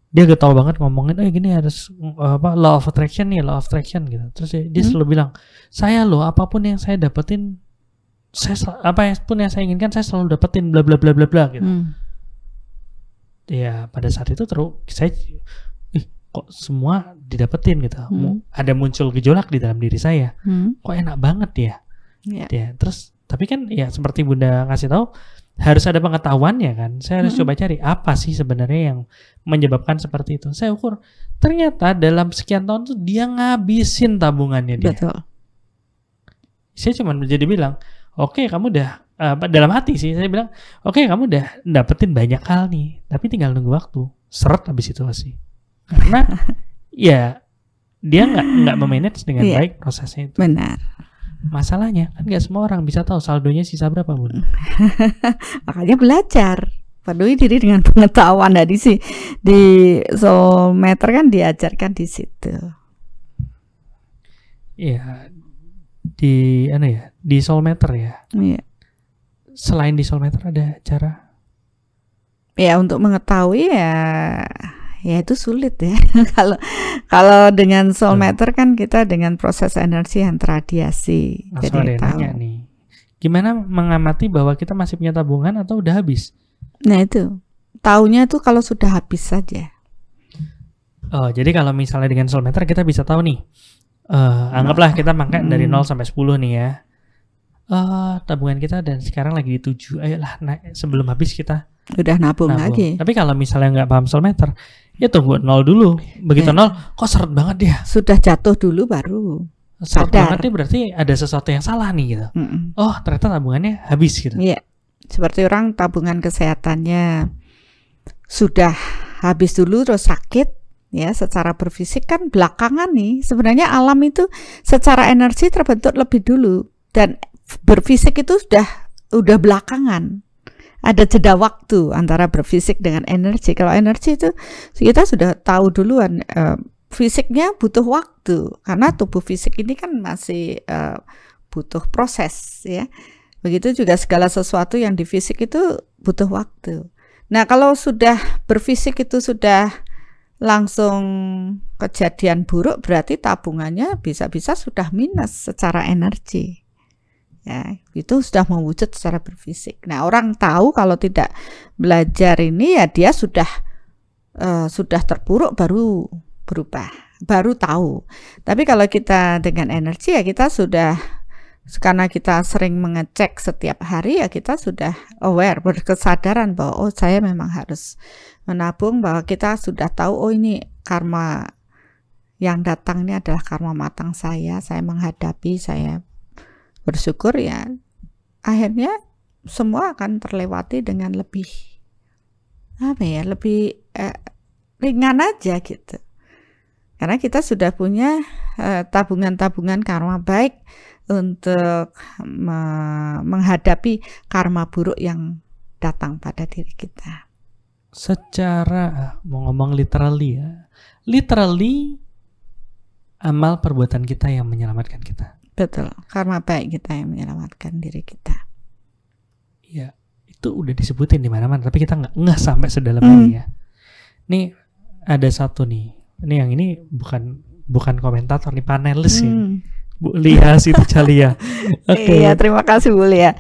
dia getol banget ngomongin, oh gini harus apa law of attraction nih, law of attraction gitu. Terus dia selalu bilang, saya loh apapun yang saya dapetin, apapun yang saya inginkan saya selalu dapetin, bla bla bla bla bla gitu. Ya pada saat itu saya, kok semua didapetin gitu. Ada muncul gejolak di dalam diri saya. Kok enak banget ya. Ya. Terus tapi kan ya seperti Bunda ngasih tahu, harus ada pengetahuannya kan. Saya harus coba cari apa sih sebenarnya yang menyebabkan seperti itu. Saya ukur, ternyata dalam sekian tahun tuh dia ngabisin tabungannya dia. Betul. Saya cuma menjadi bilang, oke kamu udah, dalam hati sih saya bilang, oke kamu udah dapetin banyak hal nih, tapi tinggal nunggu waktu. Seret habis itu sih. Karena ya dia nggak memanage dengan baik prosesnya itu. Benar. Masalahnya kan nggak semua orang bisa tahu saldonya sisa berapa, Bun. Makanya belajar, penuhi diri dengan pengetahuan. Nah, di Soul Matter kan diajarkan di situ. Iya, di Soul Matter ya. Iya. Selain di Soul Matter ada cara? Ya untuk mengetahui ya itu sulit ya. Kalau dengan Soul Matter kan kita dengan proses energi yang terradiasi. Jadi tahu. Nih, gimana mengamati bahwa kita masih punya tabungan atau udah habis? Nah itu, taunya tuh kalau sudah habis saja. Oh, jadi kalau misalnya dengan Soul Matter kita bisa tahu nih, anggaplah kita pakai dari 0 sampai 10 nih ya. Tabungan kita dan sekarang lagi di 7, ayolah naik sebelum habis kita udah nabung lagi. Tapi kalau misalnya nggak paham Soul Matter, ya tunggu 0 dulu. Begitu 0, kok seret banget dia. Sudah jatuh dulu baru seret banget dia, berarti ada sesuatu yang salah nih gitu. Oh ternyata tabungannya habis gitu. Iya, seperti orang tabungan kesehatannya sudah habis dulu terus sakit. Ya, secara berfisik kan belakangan nih. Sebenarnya alam itu secara energi terbentuk lebih dulu dan berfisik itu sudah belakangan. Ada jeda waktu antara berfisik dengan energi. Kalau energi itu kita sudah tahu duluan, fisiknya butuh waktu karena tubuh fisik ini kan masih butuh proses ya. Begitu juga segala sesuatu yang di fisik itu butuh waktu. Nah, kalau sudah berfisik itu sudah langsung kejadian buruk, berarti tabungannya bisa-bisa sudah minus secara energi. Ya, itu sudah mewujud secara berfisik. Nah, orang tahu kalau tidak belajar ini ya dia sudah terpuruk baru berubah, baru tahu. Tapi kalau kita dengan energi ya kita sudah, karena kita sering mengecek setiap hari ya kita sudah aware, berkesadaran bahwa oh saya memang harus menabung, bahwa kita sudah tahu oh ini karma yang datang ini adalah karma matang saya menghadapi, saya bersyukur ya, akhirnya semua akan terlewati dengan lebih ringan aja gitu, karena kita sudah punya tabungan-tabungan karma baik untuk menghadapi karma buruk yang datang pada diri kita. Secara mau ngomong literally amal perbuatan kita yang menyelamatkan kita. Betul, karma baik kita yang menyelamatkan diri kita. Ya, itu udah disebutin di mana-mana, tapi kita nggak sampai sedalam ini ya. Nih ada satu nih, ini yang ini bukan komentator, nih panelis ya. Bu Lia Siticalia. Okay. Iya, terima kasih Bu Lia.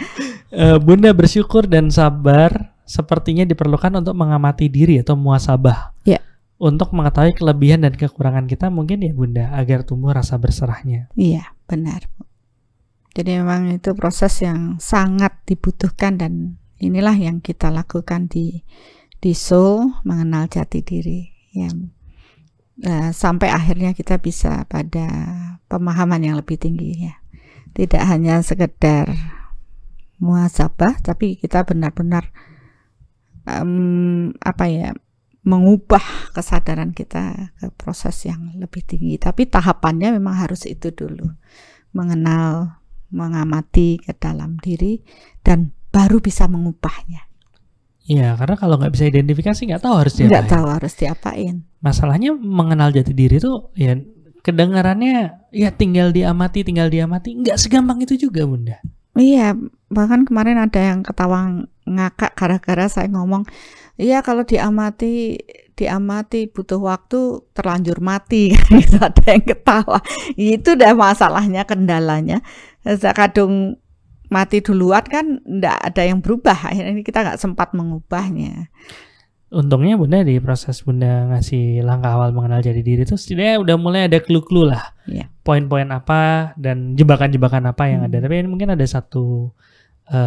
Bunda bersyukur dan sabar sepertinya diperlukan untuk mengamati diri atau muasabah. Iya. Untuk mengetahui kelebihan dan kekurangan kita mungkin ya Bunda, agar tumbuh rasa berserahnya. Iya, benar. Jadi memang itu proses yang sangat dibutuhkan dan inilah yang kita lakukan di Soul, mengenal jati diri. Ya. Sampai akhirnya kita bisa pada pemahaman yang lebih tinggi ya. Tidak hanya sekedar muhasabah, tapi kita benar-benar mengubah kesadaran kita ke proses yang lebih tinggi. Tapi tahapannya memang harus itu dulu, mengenal, mengamati ke dalam diri dan baru bisa mengubahnya. Iya, karena kalau nggak bisa identifikasi nggak tahu harus diapain. Nggak tahu harus diapain. Masalahnya mengenal jati diri itu ya kedengarannya ya tinggal diamati, nggak segampang itu juga Bunda. Iya, bahkan kemarin ada yang ketawa ngakak gara-gara saya ngomong, iya kalau diamati butuh waktu, terlanjur mati. Ada yang ketawa. Itu udah masalahnya, kendalanya. Kadung mati duluan kan tidak ada yang berubah, akhirnya kita nggak sempat mengubahnya. Untungnya Bunda di proses Bunda ngasih langkah awal mengenal jati diri itu setidaknya udah mulai ada clue-clue lah, yeah. Poin-poin apa dan jebakan-jebakan apa yang ada. Tapi mungkin ada satu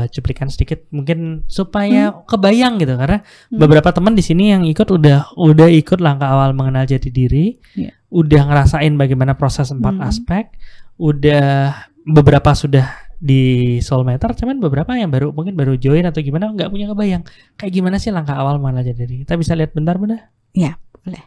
cuplikan sedikit mungkin supaya kebayang gitu, karena beberapa teman di sini yang ikut udah ikut langkah awal mengenal jati diri, yeah. Udah ngerasain bagaimana proses 4 aspek, udah beberapa sudah di Soul Matter, cuman beberapa yang baru join atau gimana nggak punya kebayang kayak gimana sih langkah awal mana aja dari kita. Bisa lihat bentar Bunda? Ya, boleh.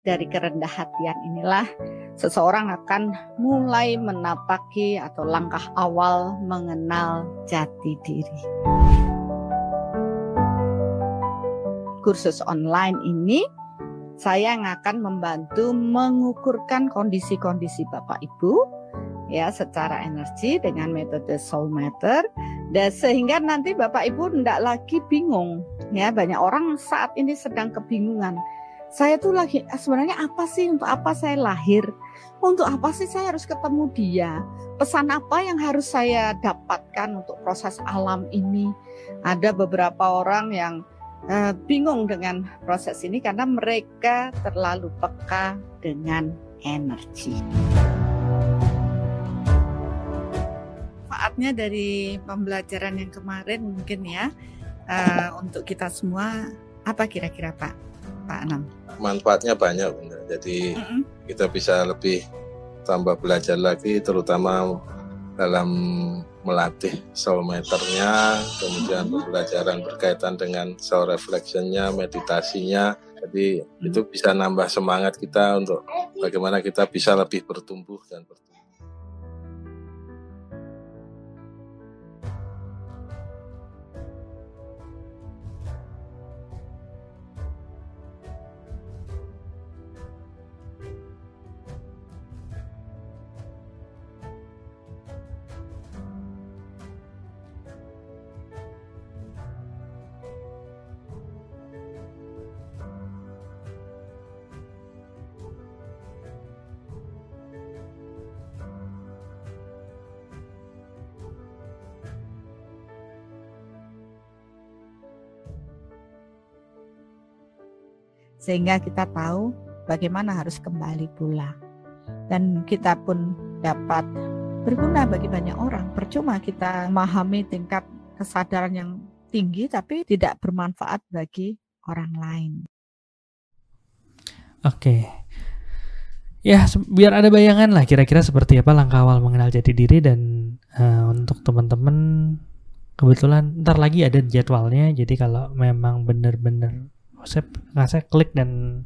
Dari kerendahan hatian inilah seseorang akan mulai menapaki atau langkah awal mengenal jati diri. Kursus online ini saya yang akan membantu mengukurkan kondisi-kondisi Bapak Ibu ya secara energi dengan metode Soul Matter, dan sehingga nanti Bapak Ibu tidak lagi bingung ya. Banyak orang saat ini sedang kebingungan. Saya tuh lagi sebenarnya apa sih, untuk apa saya lahir? Untuk apa sih saya harus ketemu dia? Pesan apa yang harus saya dapatkan untuk proses alam ini? Ada beberapa orang yang bingung dengan proses ini karena mereka terlalu peka dengan energi. Manfaatnya dari pembelajaran yang kemarin mungkin ya untuk kita semua apa kira-kira Pak Anam? Manfaatnya banyak Bunda. Jadi kita bisa lebih tambah belajar lagi, terutama dalam melatih Soul Matter-nya, kemudian pembelajaran berkaitan dengan soul reflection-nya, meditasinya. Jadi itu bisa nambah semangat kita untuk bagaimana kita bisa lebih bertumbuh dan bertumbuh. Sehingga kita tahu bagaimana harus kembali pula. Dan kita pun dapat berguna bagi banyak orang. Percuma kita memahami tingkat kesadaran yang tinggi tapi tidak bermanfaat bagi orang lain. Oke. Ya, biar ada bayangan lah kira-kira seperti apa langkah awal mengenal jati diri. Dan untuk teman-teman, kebetulan ntar lagi ada jadwalnya. Jadi kalau memang benar-benar saya klik dan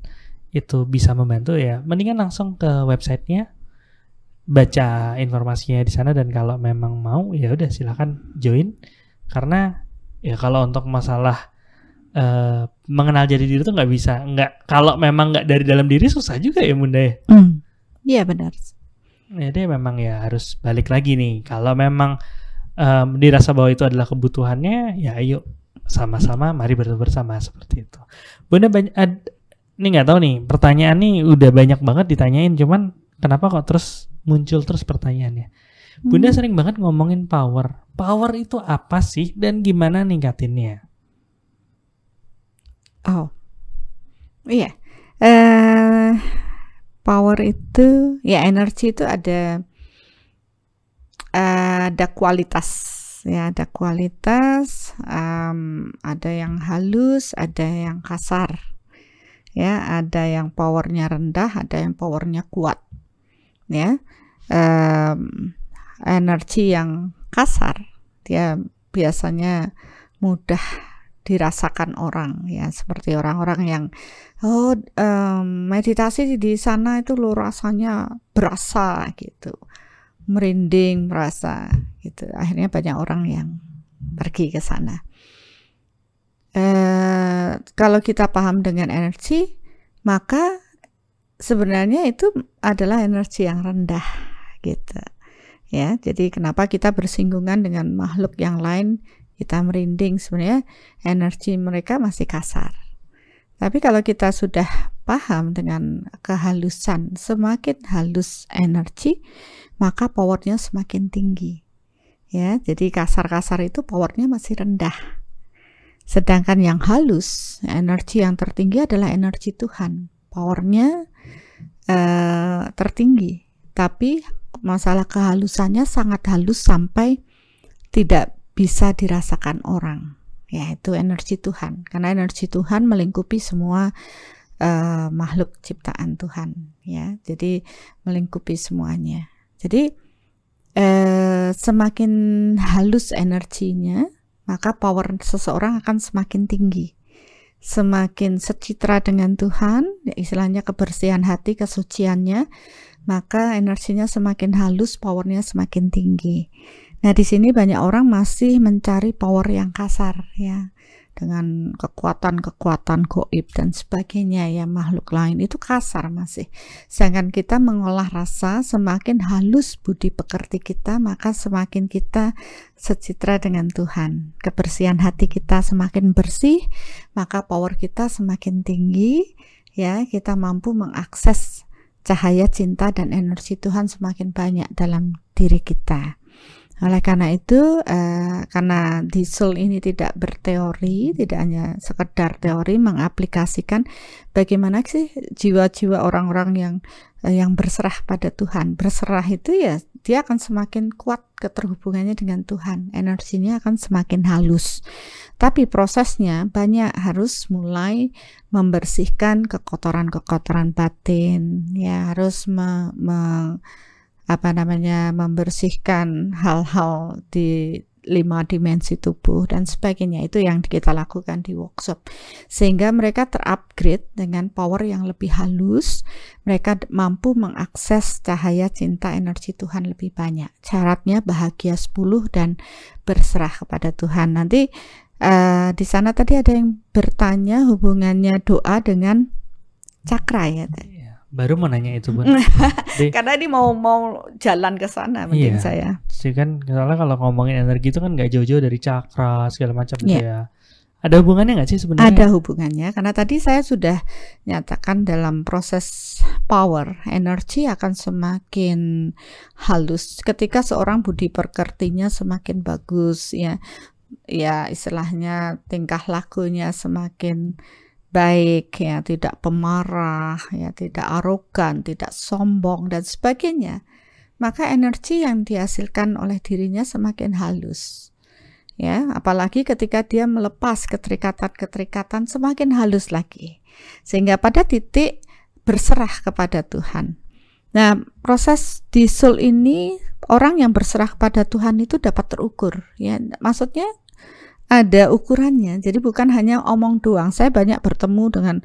itu bisa membantu ya, mendingan langsung ke websitenya, baca informasinya di sana, dan kalau memang mau ya udah silakan join. Karena ya kalau untuk masalah mengenal jati diri itu nggak bisa, nggak, kalau memang nggak dari dalam diri susah juga ya Bunda ya. Iya benar. Jadi memang ya harus balik lagi nih. Kalau memang dirasa bahwa itu adalah kebutuhannya ya ayo sama-sama, mari bersama seperti itu. Bunda, banyak, ini nggak tahu nih, pertanyaan nih udah banyak banget ditanyain, cuman kenapa kok terus muncul terus pertanyaannya? Bunda sering banget ngomongin power. Power itu apa sih dan gimana ningkatinnya? Oh, iya. Power itu, ya energi itu ada kualitas. Ya, ada kualitas, ada yang halus, ada yang kasar. Ya, ada yang powernya rendah, ada yang powernya kuat. Ya, energi yang kasar dia biasanya mudah dirasakan orang, ya, seperti orang-orang yang meditasi di sana itu lo rasanya berasa gitu, merinding merasa gitu, akhirnya banyak orang yang pergi ke sana. Kalau kita paham dengan energi, maka sebenarnya itu adalah energi yang rendah gitu. Ya, jadi kenapa kita bersinggungan dengan makhluk yang lain, kita merinding, sebenarnya energi mereka masih kasar. Tapi kalau kita sudah paham dengan kehalusan, semakin halus energi, maka powernya semakin tinggi. Ya, jadi kasar-kasar itu powernya masih rendah. Sedangkan yang halus, energi yang tertinggi adalah energi Tuhan. Powernya tertinggi, tapi masalah kehalusannya sangat halus sampai tidak bisa dirasakan orang, yaitu energi Tuhan, karena energi Tuhan melingkupi semua makhluk ciptaan Tuhan, ya, jadi melingkupi semuanya. Jadi semakin halus energinya, maka power seseorang akan semakin tinggi, semakin secitra dengan Tuhan, ya, istilahnya kebersihan hati, kesuciannya, maka energinya semakin halus, powernya semakin tinggi. Nah, di sini banyak orang masih mencari power yang kasar, ya, dengan kekuatan-kekuatan goib dan sebagainya, ya, makhluk lain itu kasar masih. Sedangkan kita mengolah rasa, semakin halus budi pekerti kita, maka semakin kita secitra dengan Tuhan. Kebersihan hati kita semakin bersih, maka power kita semakin tinggi, ya, kita mampu mengakses cahaya cinta dan energi Tuhan semakin banyak dalam diri kita. Oleh karena itu, karena di Soul ini tidak berteori, tidak hanya sekedar teori, mengaplikasikan bagaimana sih jiwa-jiwa orang-orang yang berserah pada Tuhan. Berserah itu ya, dia akan semakin kuat keterhubungannya dengan Tuhan, energinya akan semakin halus. Tapi prosesnya banyak, harus mulai membersihkan kekotoran-kekotoran batin, ya, harus membersihkan hal-hal di 5 dimensi tubuh dan sebagainya. Itu yang kita lakukan di workshop, sehingga mereka terupgrade dengan power yang lebih halus. Mereka mampu mengakses cahaya cinta energi Tuhan lebih banyak. Syaratnya bahagia 10 dan berserah kepada Tuhan. Nanti di sana tadi ada yang bertanya hubungannya doa dengan cakra, ya. Baru mau nanya itu, Bun. Karena ini mau jalan ke sana mungkin, iya, saya. Jadi kan kalau ngomongin energi itu kan nggak jauh-jauh dari cakra segala macam, yeah, ya. Ada hubungannya nggak sih sebenarnya? Ada hubungannya, karena tadi saya sudah nyatakan dalam proses power, energi akan semakin halus ketika seorang budi pekertinya semakin bagus, ya. Ya, istilahnya tingkah lakunya semakin baik, ya, tidak pemarah, ya, tidak arogan, tidak sombong dan sebagainya, maka energi yang dihasilkan oleh dirinya semakin halus, ya, apalagi ketika dia melepas keterikatan-keterikatan semakin halus lagi, sehingga pada titik berserah kepada Tuhan. Nah, proses di Soul ini, orang yang berserah kepada Tuhan itu dapat terukur, ya, maksudnya ada ukurannya. Jadi bukan hanya omong doang. Saya banyak bertemu dengan,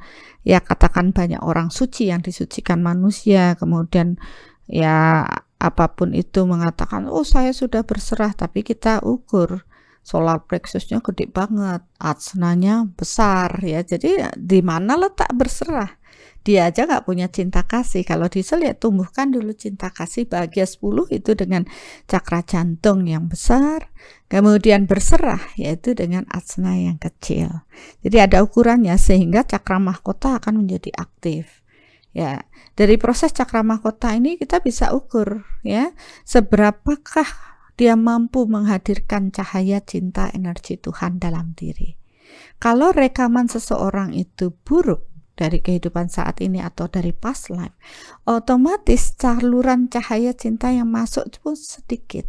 ya, katakan banyak orang suci yang disucikan manusia, kemudian ya apapun itu mengatakan, oh saya sudah berserah, tapi kita ukur solar plexusnya gede banget, atsananya besar, ya. Jadi di mana letak berserah? Dia aja nggak punya cinta kasih. Kalau diesel ya tumbuhkan dulu cinta kasih bahagia 10 itu dengan cakra jantung yang besar, kemudian berserah yaitu dengan asna yang kecil. Jadi ada ukurannya sehingga cakra mahkota akan menjadi aktif. Ya, dari proses cakra mahkota ini kita bisa ukur ya seberapakah dia mampu menghadirkan cahaya cinta energi Tuhan dalam diri. Kalau rekaman seseorang itu buruk dari kehidupan saat ini atau dari past life, otomatis saluran cahaya cinta yang masuk pun sedikit.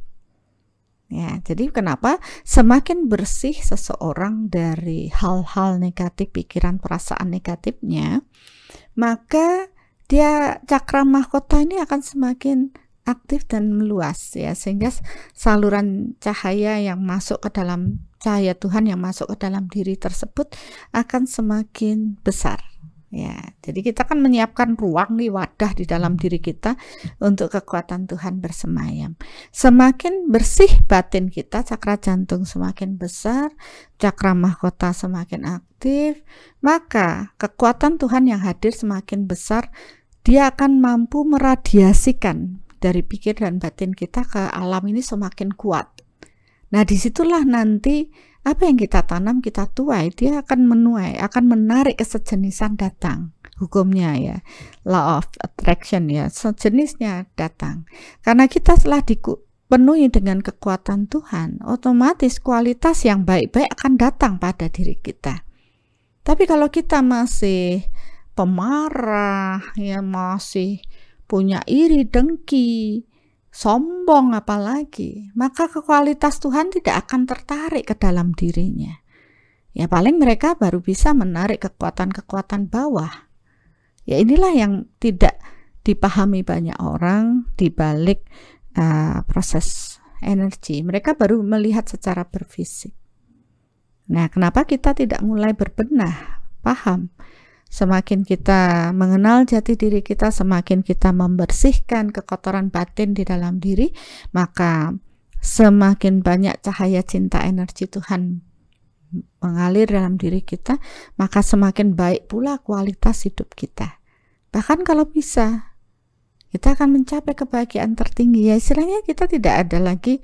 Ya, jadi kenapa semakin bersih seseorang dari hal-hal negatif, pikiran, perasaan negatifnya, maka dia cakra mahkota ini akan semakin aktif dan meluas ya, sehingga saluran cahaya yang masuk ke dalam cahaya Tuhan yang masuk ke dalam diri tersebut akan semakin besar. Ya, jadi kita kan menyiapkan ruang nih, wadah di dalam diri kita untuk kekuatan Tuhan bersemayam. Semakin bersih batin kita, cakra jantung semakin besar, cakra mahkota semakin aktif, maka kekuatan Tuhan yang hadir semakin besar. Dia akan mampu meradiasikan dari pikir dan batin kita ke alam ini semakin kuat. Nah, disitulah nanti apa yang kita tanam kita tuai, dia akan menuai, akan menarik kesejenisan datang. Hukumnya ya, law of attraction ya, sejenisnya datang. Karena kita telah dipenuhi dengan kekuatan Tuhan, otomatis kualitas yang baik-baik akan datang pada diri kita. Tapi kalau kita masih pemarah, ya masih punya iri, dengki, sombong apalagi, maka kualitas Tuhan tidak akan tertarik ke dalam dirinya. Ya paling mereka baru bisa menarik kekuatan-kekuatan bawah. Ya inilah yang tidak dipahami banyak orang di balik proses energi. Mereka baru melihat secara berfisik. Nah, kenapa kita tidak mulai berbenah, paham? Semakin kita mengenal jati diri kita, semakin kita membersihkan kekotoran batin di dalam diri, maka semakin banyak cahaya cinta energi Tuhan mengalir dalam diri kita, maka semakin baik pula kualitas hidup kita. Bahkan kalau bisa, kita akan mencapai kebahagiaan tertinggi. Ya, istilahnya kita tidak ada lagi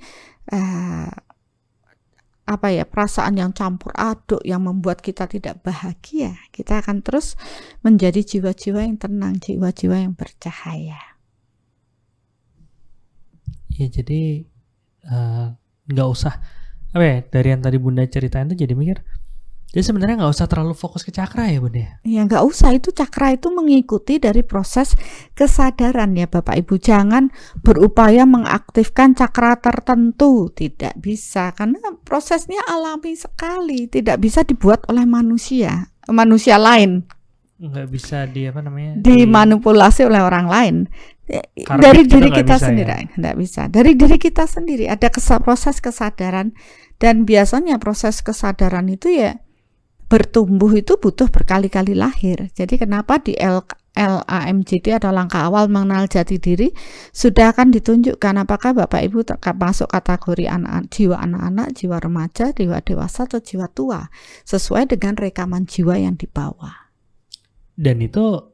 perasaan yang campur aduk yang membuat kita tidak bahagia. Kita akan terus menjadi jiwa-jiwa yang tenang, jiwa-jiwa yang bercahaya. Ya, jadi nggak usah dari yang tadi Bunda ceritain itu jadi mikir. Jadi sebenarnya nggak usah terlalu fokus ke cakra ya Bunda? Ya nggak usah, itu cakra itu mengikuti dari proses kesadaran ya Bapak Ibu. Jangan berupaya mengaktifkan cakra tertentu, tidak bisa. Karena prosesnya alami sekali, tidak bisa dibuat oleh manusia lain. Nggak bisa dimanipulasi oleh orang lain. Karena dari diri kita sendiri ya? Nggak bisa. Dari diri kita sendiri ada proses kesadaran, dan biasanya proses kesadaran itu ya bertumbuh itu butuh berkali-kali lahir. Jadi kenapa di LAMJD atau langkah awal mengenal jati diri sudah akan ditunjukkan apakah Bapak Ibu masuk kategori jiwa anak-anak, jiwa remaja, jiwa dewasa atau jiwa tua sesuai dengan rekaman jiwa yang dibawa. Dan itu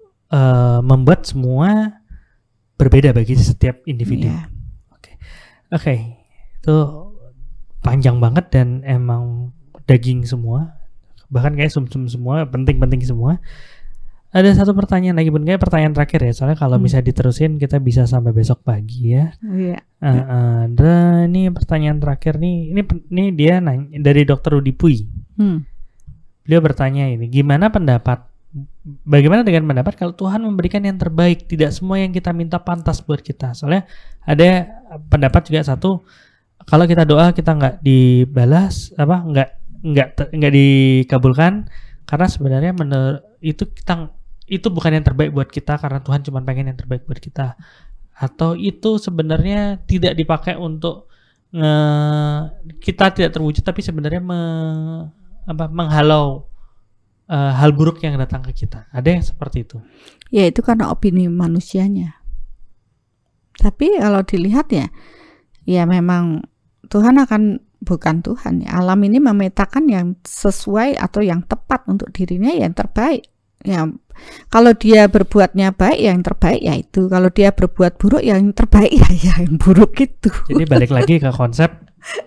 membuat semua berbeda bagi setiap individu. Yeah. Oke. Itu panjang banget dan emang daging semua. Bahkan kayak sum-sum semua, penting-penting semua. Ada satu pertanyaan lagi, Bun. Kayak pertanyaan terakhir ya. Soalnya kalau bisa diterusin kita bisa sampai besok pagi ya. Iya. Ada nih pertanyaan terakhir nih. Ini dia nanya, dari Dr. Udipui. Beliau bertanya ini, bagaimana dengan pendapat kalau Tuhan memberikan yang terbaik, tidak semua yang kita minta pantas buat kita? Soalnya ada pendapat juga satu, kalau kita doa kita nggak dibalas, nggak dikabulkan, karena sebenarnya itu bukan yang terbaik buat kita, karena Tuhan cuma pengen yang terbaik buat kita. Atau itu sebenarnya tidak dipakai untuk kita tidak terwujud, tapi sebenarnya menghalau hal buruk yang datang ke kita. Ada yang seperti itu? Ya itu karena opini manusianya. Tapi kalau dilihat ya memang Tuhan akan, bukan Tuhan ya, alam ini memetakan yang sesuai atau yang tepat untuk dirinya, yang terbaik Ya, kalau dia berbuatnya baik, yang terbaik ya itu. Kalau dia berbuat buruk, yang terbaik ya yang buruk gitu. Jadi balik lagi ke konsep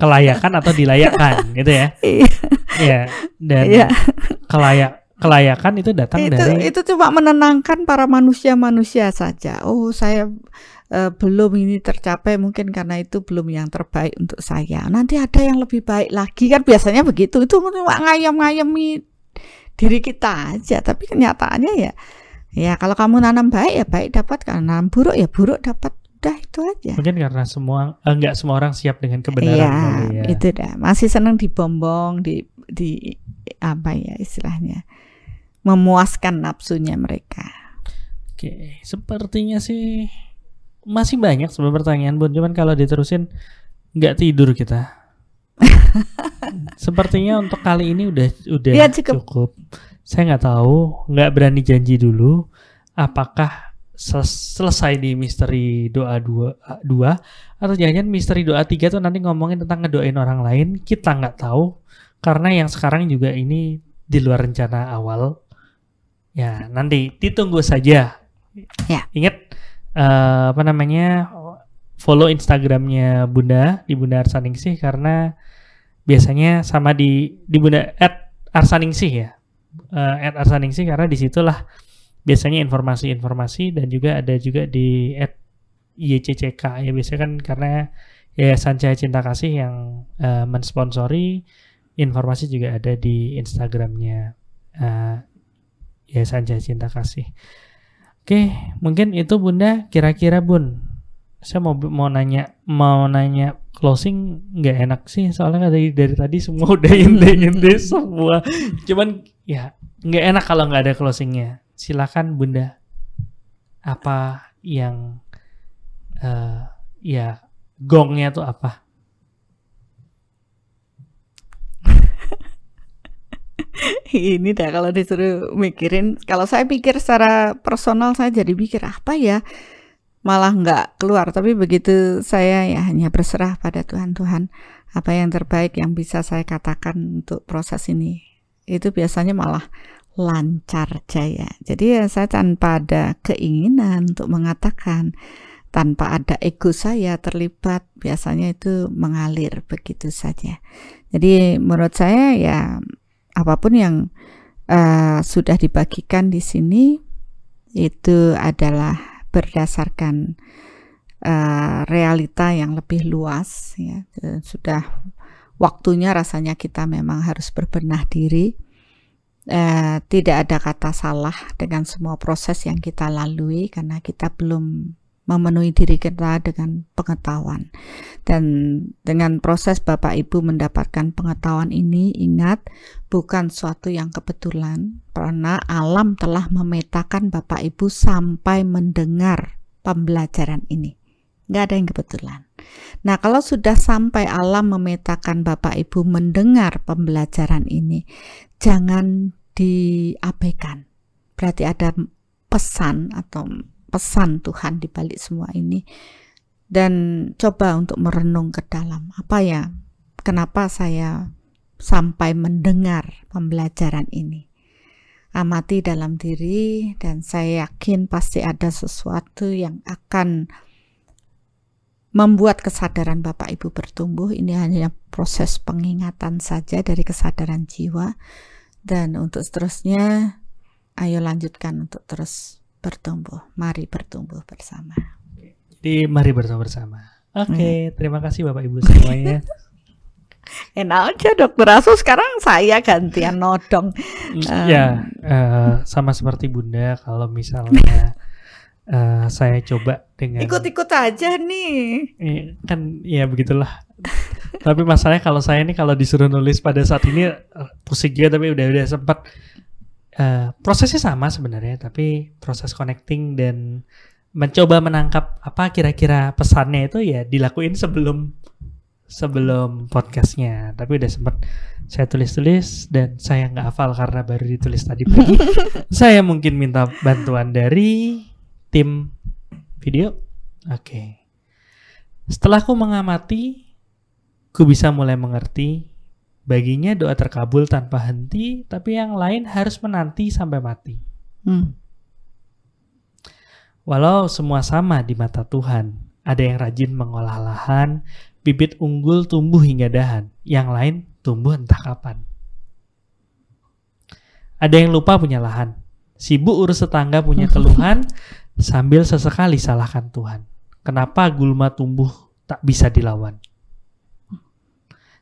kelayakan atau dilayakan gitu ya. Iya. Dan kelayakan itu datang dari itu cuma menenangkan para manusia-manusia saja. Oh, saya belum ini tercapai, mungkin karena itu belum yang terbaik untuk saya. Nanti ada yang lebih baik lagi, kan biasanya begitu. Itu cuma ngayem-ngayemi diri kita aja, tapi kenyataannya ya kalau kamu nanam baik ya baik dapat, kalau nanam buruk ya buruk dapat. Udah itu aja. Mungkin karena nggak semua orang siap dengan kebenaran. Iya, itu dah. Masih senang dibombong, di apa ya istilahnya, memuaskan nafsunya mereka. Oke, sepertinya sih masih banyak sebenarnya pertanyaan, Bun. Cuman kalau diterusin nggak tidur kita. Sepertinya untuk kali ini udah ya, cukup. Saya nggak tahu, nggak berani janji dulu. Apakah selesai di misteri doa 2 atau jangan-jangan misteri doa 3 tuh nanti ngomongin tentang ngedoain orang lain, kita nggak tahu karena yang sekarang juga ini di luar rencana awal ya, nanti ditunggu saja ya. Ingat follow Instagramnya Bunda di Bunda Arsaningsih, karena biasanya sama di Bunda @Arsaningsih ya, @Arsaningsih, karena disitulah biasanya informasi-informasi, dan juga ada juga di @YCCK ya, biasanya kan karena Yayasan Cahaya Cinta Kasih yang mensponsori, informasi juga ada di Instagramnya Yayasan Cahaya Cinta Kasih. Oke, mungkin itu Bunda, kira-kira Bun, saya mau nanya closing nggak enak sih, soalnya dari tadi semua udah inde semua, cuman ya nggak enak kalau nggak ada closingnya. Silakan Bunda, apa yang gongnya tuh apa? Ini dah kalau disuruh mikirin, kalau saya pikir secara personal saya jadi pikir apa ya, malah nggak keluar. Tapi begitu saya ya hanya berserah pada Tuhan, Tuhan apa yang terbaik yang bisa saya katakan untuk proses ini, itu biasanya malah lancar jaya. Jadi ya saya tanpa ada keinginan untuk mengatakan, tanpa ada ego saya terlibat, biasanya itu mengalir begitu saja. Jadi menurut saya ya apapun yang sudah dibagikan di sini itu adalah berdasarkan realita yang lebih luas ya. Sudah waktunya rasanya kita memang harus berbenah diri. Tidak ada kata salah dengan semua proses yang kita lalui, karena kita belum memenuhi diri kita dengan pengetahuan. Dan dengan proses Bapak Ibu mendapatkan pengetahuan ini, ingat, bukan suatu yang kebetulan, karena alam telah memetakan Bapak Ibu sampai mendengar pembelajaran ini. Nggak ada yang kebetulan. Nah, kalau sudah sampai alam memetakan Bapak Ibu mendengar pembelajaran ini, jangan diabaikan. Berarti ada pesan Tuhan di balik semua ini. Dan coba untuk merenung ke dalam, apa ya, kenapa saya sampai mendengar pembelajaran ini. Amati dalam diri, dan saya yakin pasti ada sesuatu yang akan membuat kesadaran Bapak Ibu bertumbuh. Ini hanya proses pengingatan saja dari kesadaran jiwa. Dan untuk seterusnya, ayo lanjutkan untuk terus bertumbuh. Mari bertumbuh bersama. Jadi mari bertumbuh bersama. Oke. Terima kasih Bapak Ibu semuanya. Enak aja Dokter Asu, sekarang saya gantian nodong. Sama seperti Bunda, kalau misalnya saya coba dengan ikut-ikut aja nih kan ya begitulah. Tapi masalahnya kalau saya ini kalau disuruh nulis pada saat ini pusing juga, tapi udah sempat prosesnya sama sebenarnya, tapi proses connecting dan mencoba menangkap apa kira-kira pesannya itu ya dilakuin sebelum podcastnya, tapi udah sempat saya tulis-tulis dan saya nggak hafal karena baru ditulis tadi pagi. Saya mungkin minta bantuan dari tim video. Oke. Setelah ku mengamati, ku bisa mulai mengerti. Baginya doa terkabul tanpa henti, tapi yang lain harus menanti sampai mati. Walau semua sama di mata Tuhan, ada yang rajin mengolah lahan, bibit unggul tumbuh hingga dahan, yang lain tumbuh entah kapan. Ada yang lupa punya lahan, sibuk urus tetangga punya keluhan, sambil sesekali salahkan Tuhan. Kenapa gulma tumbuh tak bisa dilawan?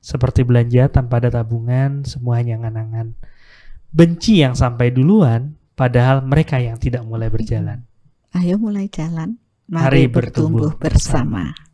Seperti belanja tanpa ada tabungan, semuanya nganangan. Benci yang sampai duluan, padahal mereka yang tidak mulai berjalan. Ayo mulai jalan, mari bertumbuh bersama.